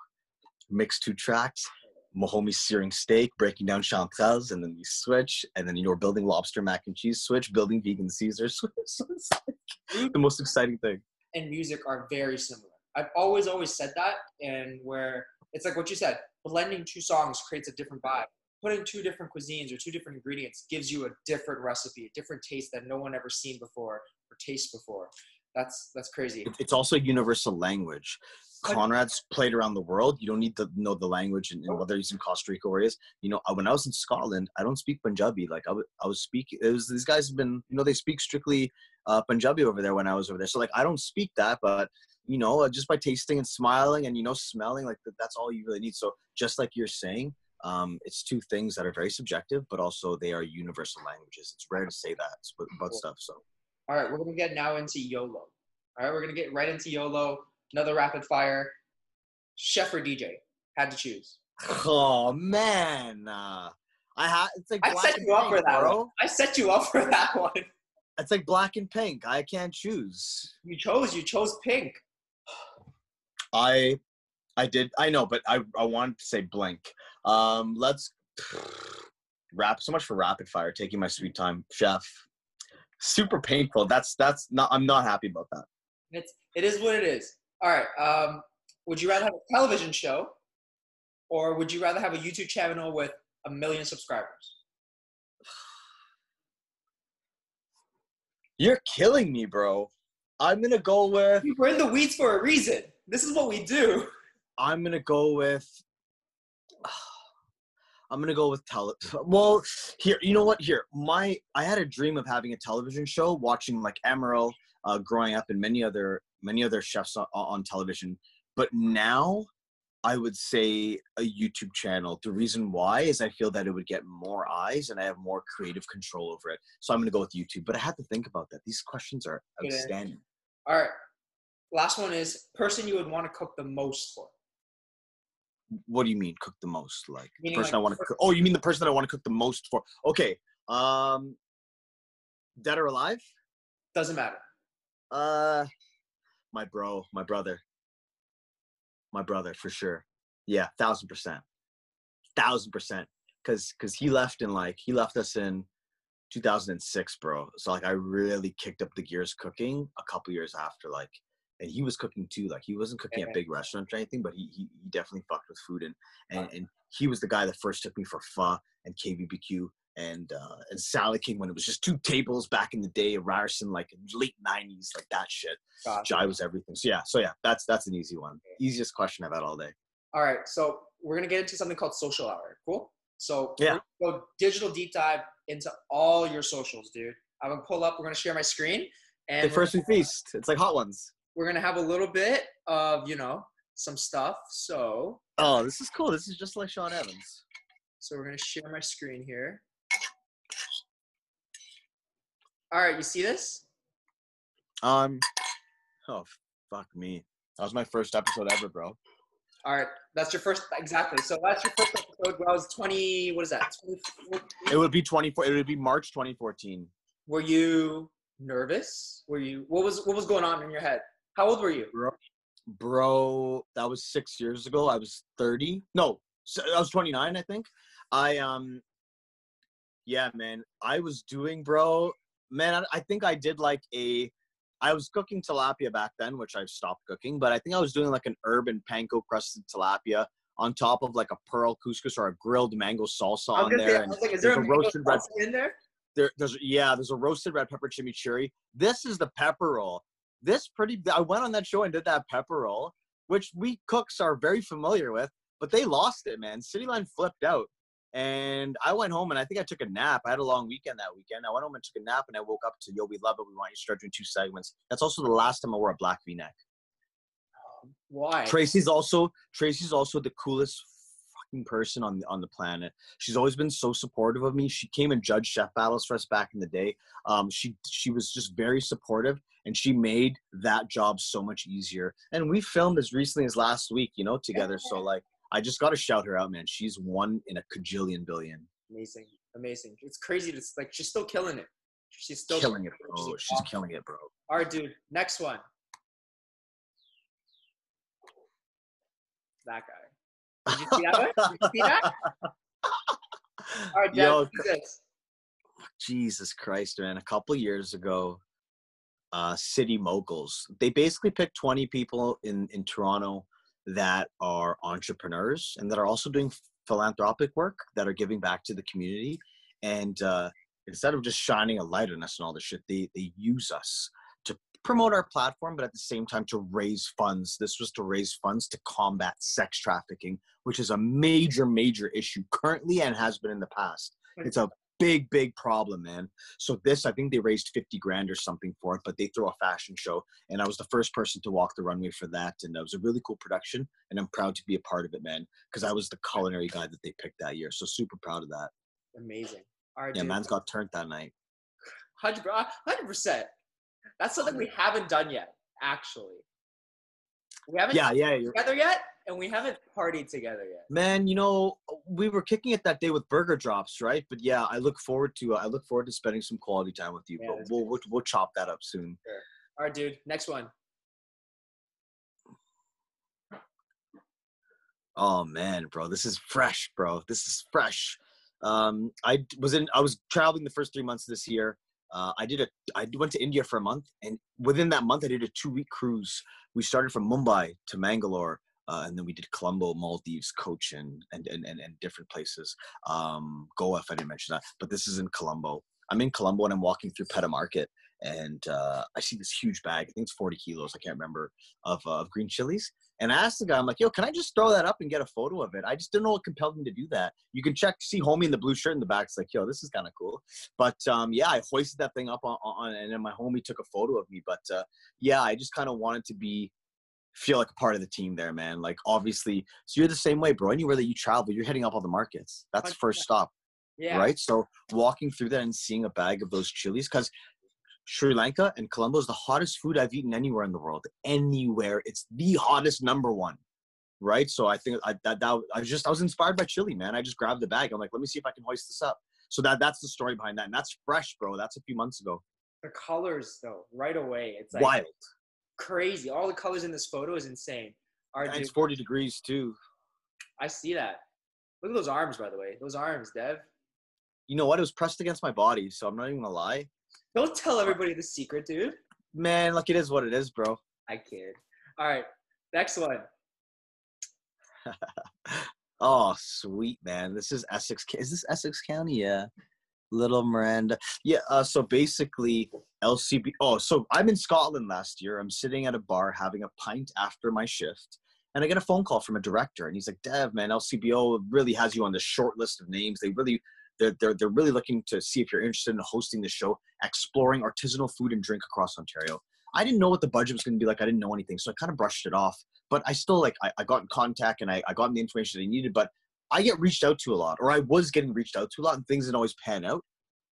Mix two tracks, my homie searing steak, breaking down chanterelles, and then we switch, and then, you know, we're building lobster mac and cheese, switch, building vegan Caesar, switch. So it's like the most exciting thing. And music are very similar. I've always, always said that, and where it's like what you said, blending two songs creates a different vibe. Putting two different cuisines or two different ingredients gives you a different recipe, a different taste that no one ever seen before or taste before. That's, that's crazy. It's also a universal language. Conrad's played around the world. You don't need to know the language and, and whether he's in Costa Rica or he is. You know, when I was in Scotland, I don't speak Punjabi. Like I, w- I was speaking, it was, these guys have been, you know, they speak strictly uh, Punjabi over there when I was over there. So like, I don't speak that, but you know, just by tasting and smiling and, you know, smelling, like that's all you really need. So just like you're saying, um, it's two things that are very subjective, but also they are universal languages. It's rare to say that about stuff. So, all right, we're going to get now into YOLO. All right, we're going to get right into YOLO. Another rapid fire. Chef or D J? Had to choose. Oh man, uh, I had. It's like I set you up for that one. I set you up for that one. It's like black and pink. I can't choose. You chose. You chose pink. I, I did. I know, but I I wanted to say blank. Um, let's wrap. So much for rapid fire. Taking my sweet time, chef. Super painful. That's that's not. I'm not happy about that. It's it is what it is. All right, um, would you rather have a television show or would you rather have a YouTube channel with a million subscribers. You're killing me, bro. I'm going to go with... We're in the weeds for a reason. This is what we do. I'm going to go with... I'm going to go with... Tele- well, here, you know what? Here, my I had a dream of having a television show, watching like Emeril uh, growing up and many other, many other chefs on, on television. But now I would say a YouTube channel. The reason why is I feel that it would get more eyes and I have more creative control over it. So I'm going to go with YouTube. But I had to think about that. These questions are outstanding. All right. Last one is person you would want to cook the most for. What do you mean cook the most? Like the person like I want to cook. Oh, you mean the person that I want to cook the most for. Okay. Um, dead or alive? Doesn't matter. Uh, my bro, my brother. My brother, for sure. Yeah, thousand percent. Thousand percent. Cause, cause he left in like, he left us in two thousand six, bro. So like I really kicked up the gears cooking a couple years after, like, and he was cooking too. Like he wasn't cooking okay. at big restaurants or anything, but he, he, he definitely fucked with food. And, and, and he was the guy that first took me for pho and K B B Q and, uh, and Salad King when it was just two tables back in the day in Ryerson, like late nineties, like that shit. Gotcha. Jai was everything. So yeah. So yeah, that's, that's an easy one. Easiest question I've had all day. All right. So we're going to get into something called social hour. Cool. So yeah, we're gonna go digital deep dive into all your socials, dude. I'm going to pull up. We're going to share my screen. And the first we feast. It's like Hot Ones. We're going to have a little bit of, you know, some stuff. So. Oh, this is cool. This is just like Sean Evans. So we're going to share my screen here. All right. You see this? Um, oh, fuck me. That was my first episode ever, bro. All right. That's your first. Exactly. So that's your first episode. Well, I was twenty. What is that? twenty fourteen? It would be twenty-four. It would be March twenty fourteen. Were you nervous? Were you, what was, what was going on in your head? How old were you? Bro, bro, that was six years ago. I was thirty. No, I was twenty-nine, I think. I, um, yeah, man, I was doing, bro, man, I, I think I did like a, I was cooking tilapia back then, which I've stopped cooking, but I think I was doing like an herb and panko crusted tilapia on top of like a pearl couscous or a grilled mango salsa on there. Say, and like, is there a, a roasted red in there? There, there's, yeah, there's a roasted red pepper chimichurri. This is the pepper roll. This pretty, I went on that show and did that pepper roll, which we cooks are very familiar with, but they lost it, man. Cityline flipped out. And I went home and I think I took a nap. I had a long weekend that weekend. I went home and took a nap and I woke up to, yo, we love it. We want you to start doing two segments. That's also the last time I wore a black V-neck. Why? Tracy's also, Tracy's also the coolest fucking person on the, on the planet. She's always been so supportive of me. She came and judged Chef Battles for us back in the day. Um, she, she was just very supportive. And she made that job so much easier. And we filmed as recently as last week, you know, together. So, like, I just got to shout her out, man. She's one in a cajillion billion. Amazing. Amazing. It's crazy. It's like she's still killing it. She's still killing it, bro. She's, she's awesome. Killing it, bro. All right, dude. Next one. That guy. Did you see that one? Did you see that? All right, Dad. Yo, Jesus. Jesus Christ, man. A couple years ago. Uh, city moguls. They basically picked twenty people in, in Toronto that are entrepreneurs and that are also doing philanthropic work, that are giving back to the community. And uh, instead of just shining a light on us and all this shit, they, they use us to promote our platform, but at the same time to raise funds. This was to raise funds to combat sex trafficking, which is a major, major issue currently and has been in the past. It's a big, big problem, man. So this, I think they raised fifty grand or something for it, but they threw a fashion show and I was the first person to walk the runway for that. And it was a really cool production and I'm proud to be a part of it, man. Cause I was the culinary guy that they picked that year. So super proud of that. Amazing. All right, yeah, dude. Man's got turned that night. one hundred percent. That's something we haven't done yet, actually. We haven't yeah, yeah, together yet, and we haven't partied together yet. Man, you know, we were kicking it that day with burger drops, right? But yeah, I look forward to uh, I look forward to spending some quality time with you. Yeah, but we'll, we'll we'll chop that up soon. Sure. All right, dude. Next one. Oh man, bro, this is fresh, bro. This is fresh. Um, I was in. I was traveling the first three months of this year. Uh, I did a. I went to India for a month, and within that month, I did a two-week cruise. We started from Mumbai to Mangalore, Uh, and then we did Colombo, Maldives, Cochin, and and and, and different places. Um, Goa, if I didn't mention that. But this is in Colombo. I'm in Colombo and I'm walking through Peta Market, and uh, I see this huge bag. I think it's forty kilos. I can't remember of uh, of green chilies. And I asked the guy, I'm like, yo, can I just throw that up and get a photo of it? I just didn't know what compelled me to do that. You can check, see homie in the blue shirt in the back. It's like, yo, this is kind of cool. But um, yeah, I hoisted that thing up on, on, and then my homie took a photo of me. But uh, yeah, I just kind of wanted to be, feel like a part of the team there, man. Like, obviously, so you're the same way, bro. Anywhere that you travel, you're hitting up all the markets. That's the first stop, yeah. Right? So walking through that and seeing a bag of those chilies, because Sri Lanka and Colombo is the hottest food I've eaten anywhere in the world. Anywhere. It's the hottest, number one. Right? So I think I, that, that I was just, I was inspired by chili, man. I just grabbed the bag. I'm like, let me see if I can hoist this up. So that, that's the story behind that. And that's fresh, bro. That's a few months ago. The colors though, right away. It's like wild. Crazy. All the colors in this photo is insane. Our and it's forty degrees too. I see that. Look at those arms, by the way. Those arms, Dev. You know what? It was pressed against my body. So I'm not even gonna lie. Don't tell everybody the secret, dude. Man, like, it is what it is, bro. I kid. All right, next one. Oh, sweet, man. This is Essex. Is this Essex County? Yeah. Little Miranda. Yeah, uh, so basically L C B O. Oh, so I'm in Scotland last year. I'm sitting at a bar having a pint after my shift. And I get a phone call from a director. And he's like, Dev, man, L C B O really has you on the short list of names. They really... They're, they're, they're really looking to see if you're interested in hosting the show, exploring artisanal food and drink across Ontario. I didn't know what the budget was going to be like. I didn't know anything. So I kind of brushed it off. But I still, like, I, I got in contact and I, I got the information they needed. But I get reached out to a lot, or I was getting reached out to a lot, and things didn't always pan out,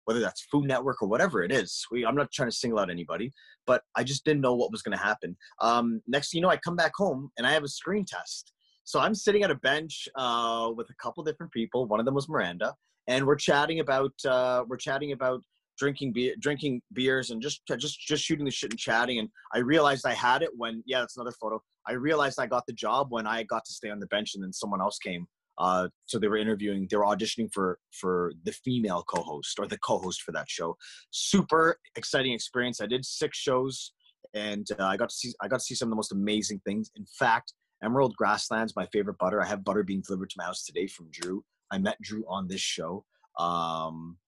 whether that's Food Network or whatever it is. We, I'm not trying to single out anybody, but I just didn't know what was going to happen. Um, next thing you know, I come back home and I have a screen test. So I'm sitting at a bench uh, with a couple different people. One of them was Miranda. And we're chatting about uh, we're chatting about drinking beer, drinking beers, and just just just shooting the shit and chatting. And I realized I had it when yeah, that's another photo. I realized I got the job when I got to stay on the bench, and then someone else came. Uh, so they were interviewing, they were auditioning for for the female co-host or the co-host for that show. Super exciting experience. I did six shows, and uh, I got to see I got to see some of the most amazing things. In fact, Emerald Grasslands, my favorite butter. I have butter being delivered to my house today from Drew. I met Drew on this show, um,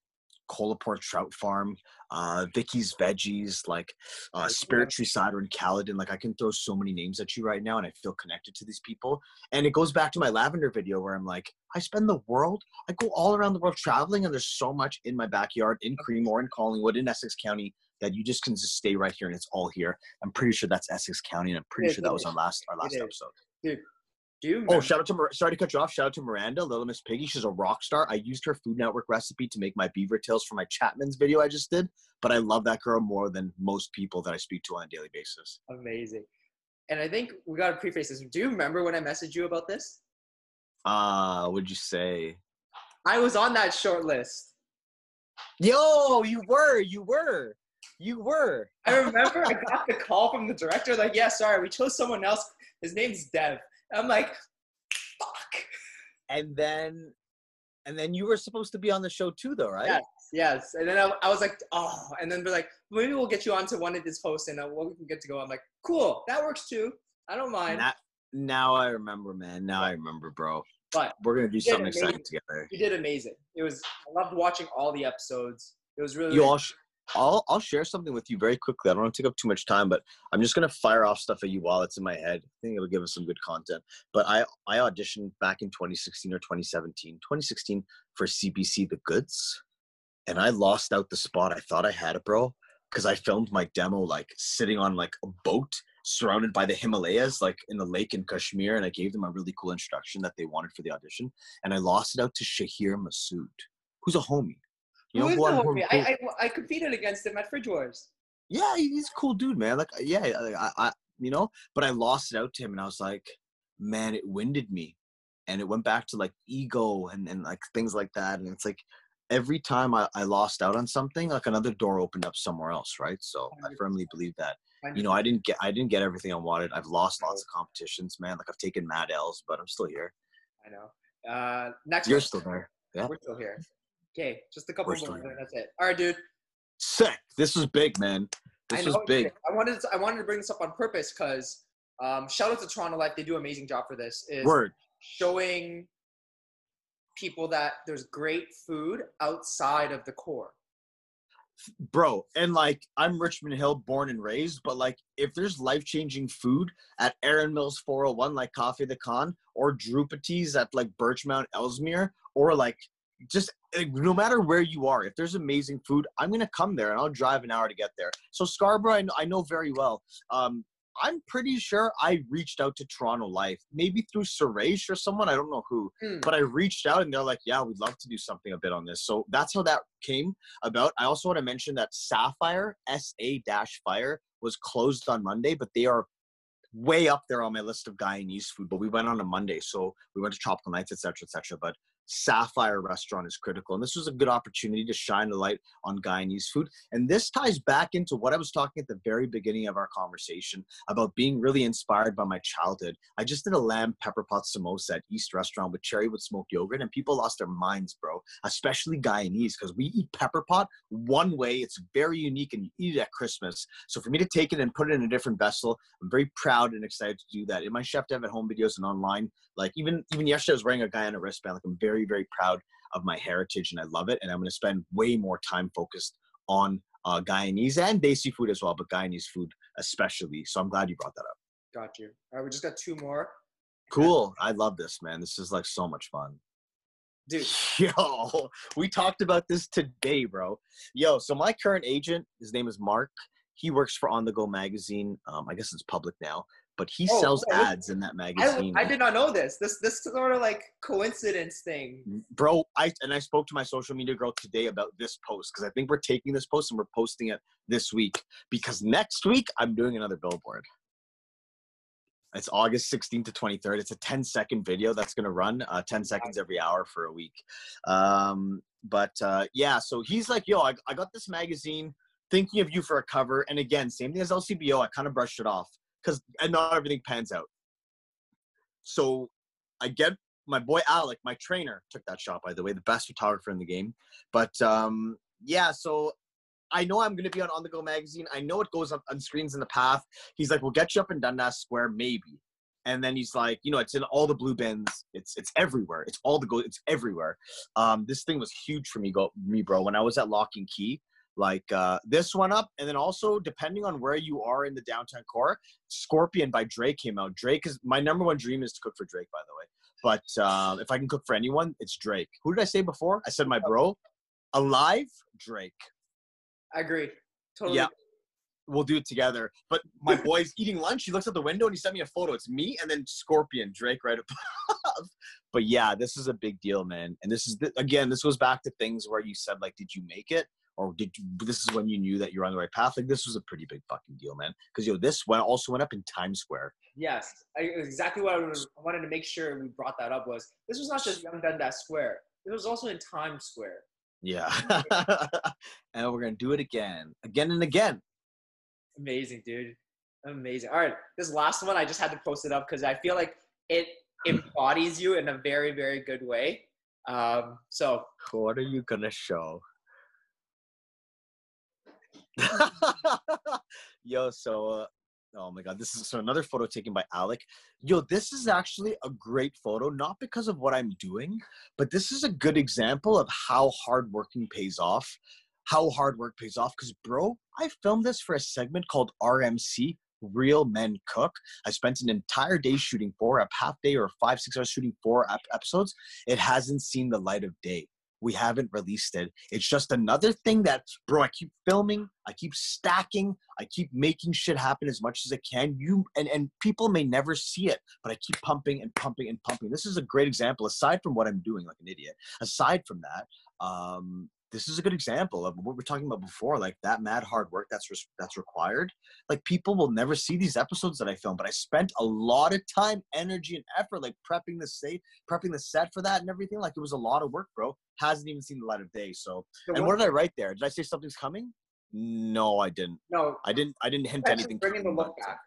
Colaport Trout Farm, uh, Vicky's Veggies, like uh, Spirit Tree Cider in Caledon. Like, I can throw so many names at you right now, and I feel connected to these people. And it goes back to my lavender video where I'm like, I spend the world, I go all around the world traveling, and there's so much in my backyard, in Creemore, in Collingwood, in Essex County, that you just can just stay right here, and it's all here. I'm pretty sure that's Essex County, and I'm pretty sure that was our last our last episode. Dude. Dude, oh, shout out to Mir- sorry to cut you off. Shout out to Miranda, Little Miss Piggy. She's a rock star. I used her Food Network recipe to make my beaver tails for my Chapman's video I just did. But I love that girl more than most people that I speak to on a daily basis. Amazing. And I think we got to preface this. Do you remember when I messaged you about this? Uh, what'd you say? I was on that short list. Yo, you were, you were, you were. I remember I got the call from the director. Like, yeah, sorry, we chose someone else. His name's Dev. I'm like, fuck. And then, and then you were supposed to be on the show too, though, right? Yes, yes. And then I, I was like, oh. And then we're like, maybe we'll get you onto one of his posts, and uh, we can get to go. I'm like, cool, that works too. I don't mind. That, now I remember, man. Now I remember, bro. But we're gonna do something amazing. Exciting together. You did amazing. It was. I loved watching all the episodes. It was really. You really all. Sh- I'll I'll share something with you very quickly. I don't want to take up too much time, but I'm just gonna fire off stuff at you while it's in my head. I think it'll give us some good content. But I I auditioned back in twenty sixteen or twenty seventeen, twenty sixteen for C B C The Goods, and I lost out the spot. I thought I had it, bro, because I filmed my demo like sitting on like a boat surrounded by the Himalayas, like in the lake in Kashmir, and I gave them a really cool instruction that they wanted for the audition, and I lost it out to Shahir Masood, who's a homie. You know, who is who, who, I, I, I competed against him at Fridge Wars. Yeah, he's a cool dude, man. Like, yeah, I, I, you know, but I lost it out to him, and I was like, man, it winded me, and it went back to like ego and, and like things like that. And it's like every time I, I lost out on something, like another door opened up somewhere else, right? So I firmly believe that. You know, I didn't get I didn't get everything I wanted. I've lost lots of competitions, man. Like I've taken mad L's, but I'm still here. I know. Uh, next, you're one. Still there. Yeah, we're still here. Okay, just a couple First more. Time. That's it. All right, dude. Sick. This was big, man. This was big. I wanted to, I wanted to bring this up on purpose because Um, shout out to Toronto Life. They do an amazing job for this. Is Word. Showing people that there's great food outside of the core. Bro, and like, I'm Richmond Hill born and raised, but like, if there's life-changing food at Aaron Mills four oh one, like Coffee the Con, or Drupati's at like Birchmount Ellesmere, or like just like, no matter where you are, if there's amazing food, I'm gonna come there and I'll drive an hour to get there. So Scarborough, I know, I know very well. Um, I'm pretty sure I reached out to Toronto Life, maybe through Suresh or someone, I don't know who, mm. but I reached out and they're like, yeah, we'd love to do something a bit on this. So that's how that came about. I also want to mention that Sapphire, S A Fire, was closed on Monday, but they are way up there on my list of Guyanese food, but we went on a Monday. So we went to Tropical Nights, et cetera, et cetera, but Sapphire restaurant is critical. And this was a good opportunity to shine a light on Guyanese food. And this ties back into what I was talking at the very beginning of our conversation about being really inspired by my childhood. I just did a lamb pepper pot samosa at East restaurant with cherry with smoked yogurt, and people lost their minds, bro, especially Guyanese, because we eat pepper pot one way. It's very unique and you eat it at Christmas. So for me to take it and put it in a different vessel, I'm very proud and excited to do that. In my Chef Dev at Home videos and online, like even, even yesterday I was wearing a Guyana wristband. Like I'm very Very, very proud of my heritage and I love it, and I'm going to spend way more time focused on uh, Guyanese and Desi food as well, but Guyanese food especially. So I'm glad you brought that up. Got you. All right, we just got two more. Cool. I love this, man. This is like so much fun. Dude. Yo, we talked about this today, bro. Yo, so my current agent, his name is Mark. He works for On The Go magazine. Um, I guess it's public now. But he oh, sells no, ads in that magazine. I, I did not know this. This this sort of like coincidence thing. Bro, I and I spoke to my social media girl today about this post because I think we're taking this post and we're posting it this week because next week I'm doing another billboard. It's August sixteenth to twenty-third. It's a ten second video that's going to run uh, ten seconds every hour for a week. Um, but uh, yeah, so he's like, yo, I, I got this magazine thinking of you for a cover. And again, same thing as L C B O. I kind of brushed it off. Because not everything pans out. So I get my boy Alec, my trainer, took that shot, by the way, the best photographer in the game. But um, yeah, so I know I'm going to be on On The Go magazine. I know it goes up on screens in the path. He's like, we'll get you up in Dundas Square, maybe. And then he's like, you know, it's in all the blue bins. It's it's everywhere. It's all the go. It's everywhere. Um, this thing was huge for me, go, me, bro. When I was at Lock and Key, like uh, this one up. And then also, depending on where you are in the downtown core, Scorpion by Drake came out. Drake is, my number one dream is to cook for Drake, by the way. But uh, if I can cook for anyone, it's Drake. Who did I say before? I said my bro. Alive, Drake. I agree. Totally. Yeah. We'll do it together. But my boy's eating lunch. He looks out the window and he sent me a photo. It's me and then Scorpion, Drake right above. But yeah, this is a big deal, man. And this is, the, again, this goes back to things where you said, like, did you make it? Or did you, this is when you knew that you're on the right path? Like, this was a pretty big fucking deal, man. Because, yo, this one also went up in Times Square. Yes. I, exactly what I, was, I wanted to make sure we brought that up was, this was not just Young Dundas Square. It was also in Times Square. Yeah. And we're going to do it again. Again and again. Amazing, dude. Amazing. All right. This last one, I just had to post it up because I feel like it embodies you in a very, very good way. Um, so. What are you going to show? Yo, so uh, oh my god, this is so another photo taken by Alec. Yo, this is actually a great photo, not because of what I'm doing, but this is a good example of how hard working pays off. How hard work pays off, because bro, I filmed this for a segment called R M C, Real Men Cook. I spent an entire day shooting four up half day or five six hours shooting four ep- episodes. It hasn't seen the light of day. We haven't released it. It's just another thing that, bro, I keep filming, I keep stacking, I keep making shit happen as much as I can. You and, and people may never see it, but I keep pumping and pumping and pumping. This is a great example, aside from what I'm doing like an idiot. Aside from that, um, this is a good example of what we were talking about before, like that mad hard work that's re- that's required. Like people will never see these episodes that I filmed, but I spent a lot of time, energy, and effort, like prepping the set, prepping the set for that and everything. Like it was a lot of work, bro. Hasn't even seen the light of day. So, so and what, what did I write there? Did I say something's coming? No, I didn't. No, I didn't. I didn't hint anything. Bringing the look back.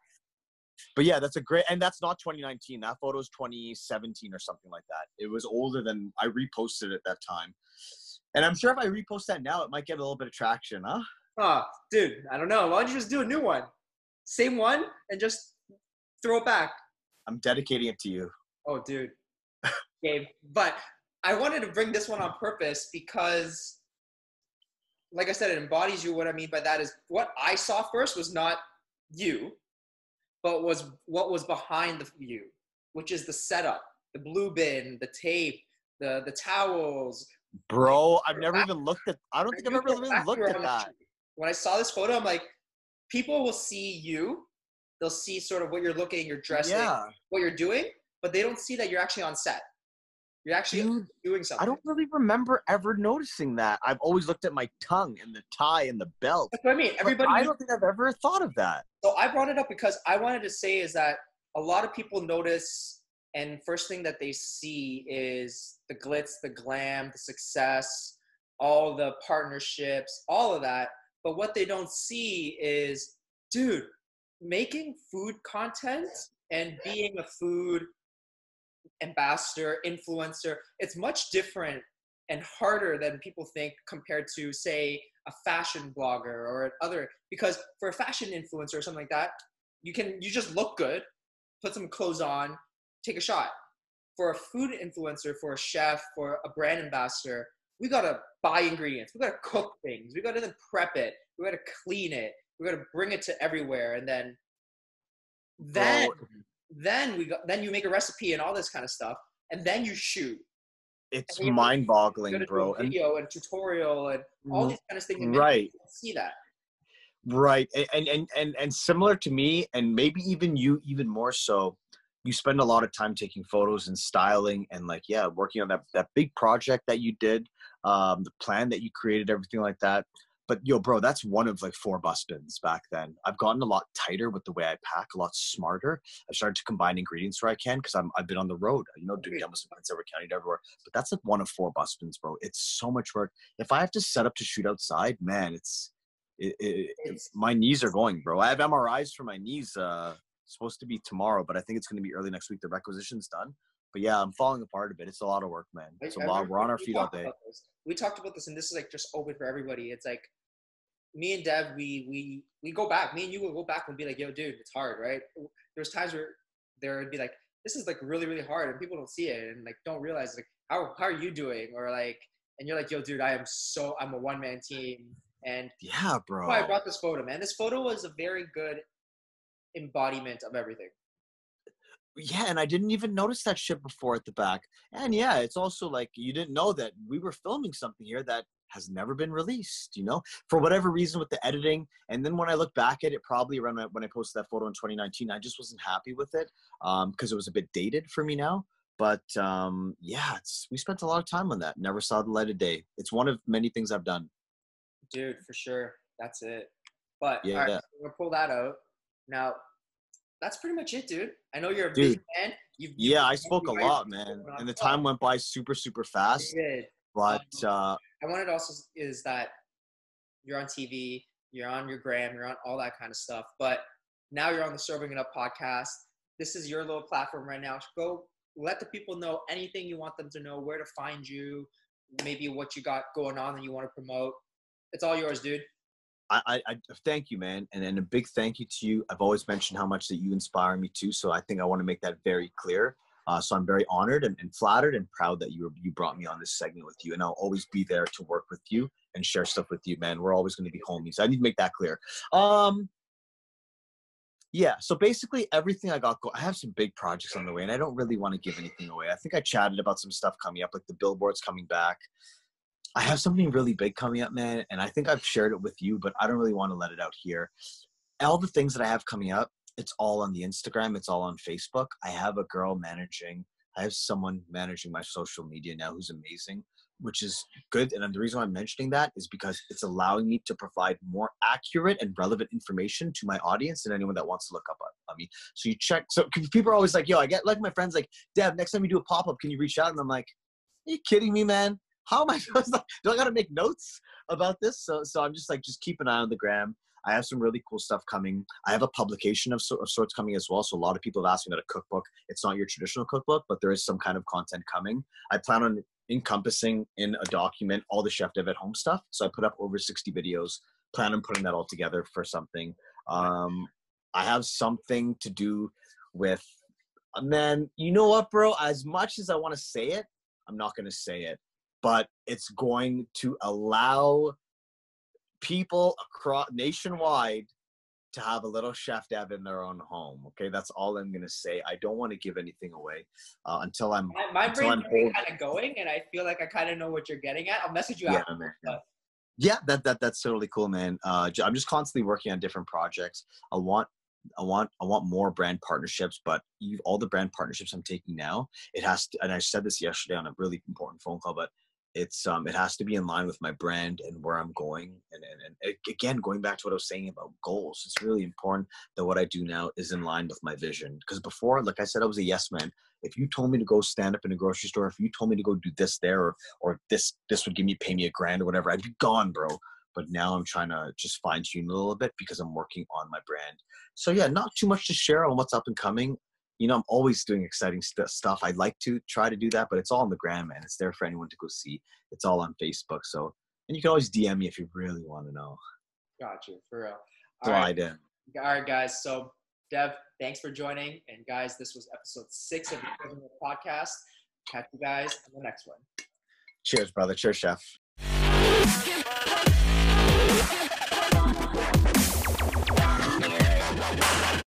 But yeah, that's a great, and that's not twenty nineteen. That photo is twenty seventeen or something like that. It was older than I reposted at that time. And I'm sure if I repost that now, it might get a little bit of traction, huh? Oh, dude, I don't know. Why don't you just do a new one? Same one and just throw it back. I'm dedicating it to you. Oh, dude. Gabe. But I wanted to bring this one on purpose because, like I said, it embodies you. What I mean by that is what I saw first was not you, but was what was behind the you, which is the setup, the blue bin, the tape, the the towels. Bro, I've never even looked at, I don't think I've ever even looked at that. When I saw this photo, I'm like, people will see you. They'll see sort of what you're looking, your dressing, yeah. what you're doing, but they don't see that you're actually on set. You're actually Dude, doing something. I don't really remember ever noticing that. I've always looked at my tongue and the tie and the belt. That's what I mean. Everybody I don't think I've ever thought of that. So I brought it up because I wanted to say is that a lot of people notice, and first thing that they see is the glitz, the glam, the success, all the partnerships, all of that. But what they don't see is, dude, making food content and being a food ambassador, influencer, it's much different and harder than people think compared to, say, a fashion blogger or other, because for a fashion influencer or something like that, you can you just look good, put some clothes on, take a shot. For a food influencer, for a chef, for a brand ambassador, we gotta buy ingredients, we gotta cook things, we gotta then prep it, we gotta clean it, we gotta bring it to everywhere, and then then oh. Then we go, then you make a recipe and all this kind of stuff, and then you shoot. It's mind-boggling, bro. Video and, and tutorial and all these kind of things. And right. You don't see that. Right, and and and and similar to me, and maybe even you, even more so. You spend a lot of time taking photos and styling, and like yeah, working on that that big project that you did, um, the plan that you created, everything like that. But yo, bro, that's one of like four bus bins back then. I've gotten a lot tighter with the way I pack, a lot smarter. I've started to combine ingredients where I can because I'm I've been on the road, you know, doing demos in Prince Edward County to everywhere. But that's like one of four bus bins, bro. It's so much work. If I have to set up to shoot outside, man, it's it, it, it's my knees are going, bro. I have M R Is for my knees. Uh, supposed to be tomorrow, but I think it's going to be early next week. The requisition's done. But yeah, I'm falling apart a bit. It's a lot of work, man. It's a lot. We're on our feet all day. We talked about this, and this is like just open for everybody. It's like, me and Dev, we we we go back. Me and you will go back and be like, yo, dude, it's hard, right? There's times where there would be like, this is like really, really hard, and people don't see it and like don't realize like how how are you doing? Or like, and you're like, yo, dude, I am so I'm a one man team. And yeah, bro. That's why I brought this photo, man. This photo was a very good embodiment of everything. Yeah, and I didn't even notice that shit before at the back. And yeah, it's also like you didn't know that we were filming something here that has never been released, you know, for whatever reason with the editing. And then when I look back at it, probably around when I posted that photo in twenty nineteen, I just wasn't happy with it um, because it was a bit dated for me now. But um, yeah, it's, we spent a lot of time on that. Never saw the light of day. It's one of many things I've done. Dude, for sure. That's it. But yeah, all right, yeah. So we'll pull that out. Now, that's pretty much it, dude. I know you're a dude, big man. You've, you've yeah, I spoke a lot, man. And the time went by super, super fast. You did. But uh, I wanted also is that you're on T V, you're on your gram, you're on all that kind of stuff. But now you're on the Serving It Up podcast. This is your little platform right now. Go let the people know anything you want them to know, where to find you, maybe what you got going on that you want to promote. It's all yours, dude. I, I thank you, man. And, and a big thank you to you. I've always mentioned how much that you inspire me too. So I think I want to make that very clear. Uh, so I'm very honored and, and flattered and proud that you were, you brought me on this segment with you. And I'll always be there to work with you and share stuff with you, man. We're always going to be homies. I need to make that clear. Um, yeah. So basically everything I got, go- I have some big projects on the way and I don't really want to give anything away. I think I chatted about some stuff coming up, like the billboards coming back. I have something really big coming up, man, and I think I've shared it with you, but I don't really want to let it out here. All the things that I have coming up, it's all on the Instagram. It's all on Facebook. I have a girl managing. I have someone managing my social media now who's amazing, which is good. And the reason why I'm mentioning that is because it's allowing me to provide more accurate and relevant information to my audience and anyone that wants to look up on me. So you check. So people are always like, yo, I get like my friends like, Dev, next time you do a pop-up, can you reach out? And I'm like, are you kidding me, man? How am I supposed to, do I got to make notes about this? So so I'm just like, just keep an eye on the gram. I have some really cool stuff coming. I have a publication of, so, of sorts coming as well. So a lot of people have asked me about a cookbook. It's not your traditional cookbook, but there is some kind of content coming. I plan on encompassing in a document all the Chef Dev at Home stuff. So I put up over sixty videos, plan on putting that all together for something. Um, I have something to do with, man, you know what, bro? As much as I want to say it, I'm not going to say it, but it's going to allow people across nationwide to have a little chef dev in their own home. Okay, that's all I'm going to say. I don't want to give anything away uh, until I'm – My brain's kind of going, and I feel like I kind of know what you're getting at. I'll message you yeah, after. Man, yeah. yeah, that that that's totally cool, man. Uh, I'm just constantly working on different projects. I want – I want, I want more brand partnerships, but you, all the brand partnerships I'm taking now, it has to, and I said this yesterday on a really important phone call, but it's, um, it has to be in line with my brand and where I'm going. And, and, and again, going back to what I was saying about goals, it's really important that what I do now is in line with my vision. Cause before, like I said, I was a yes man. If you told me to go stand up in a grocery store, if you told me to go do this there, or, or this, this would give me, pay me a grand or whatever, I'd be gone, bro. But now I'm trying to just fine tune a little bit because I'm working on my brand. So yeah, not too much to share on what's up and coming. You know, I'm always doing exciting st- stuff. I'd like to try to do that, but it's all on the gram, man. It's there for anyone to go see. It's all on Facebook. So, and you can always D M me if you really want to know. Gotcha, for real. All right. All right, guys. So Dev, thanks for joining. And guys, this was episode six of the podcast. Catch you guys in the next one. Cheers, brother. Cheers, chef. Yeah.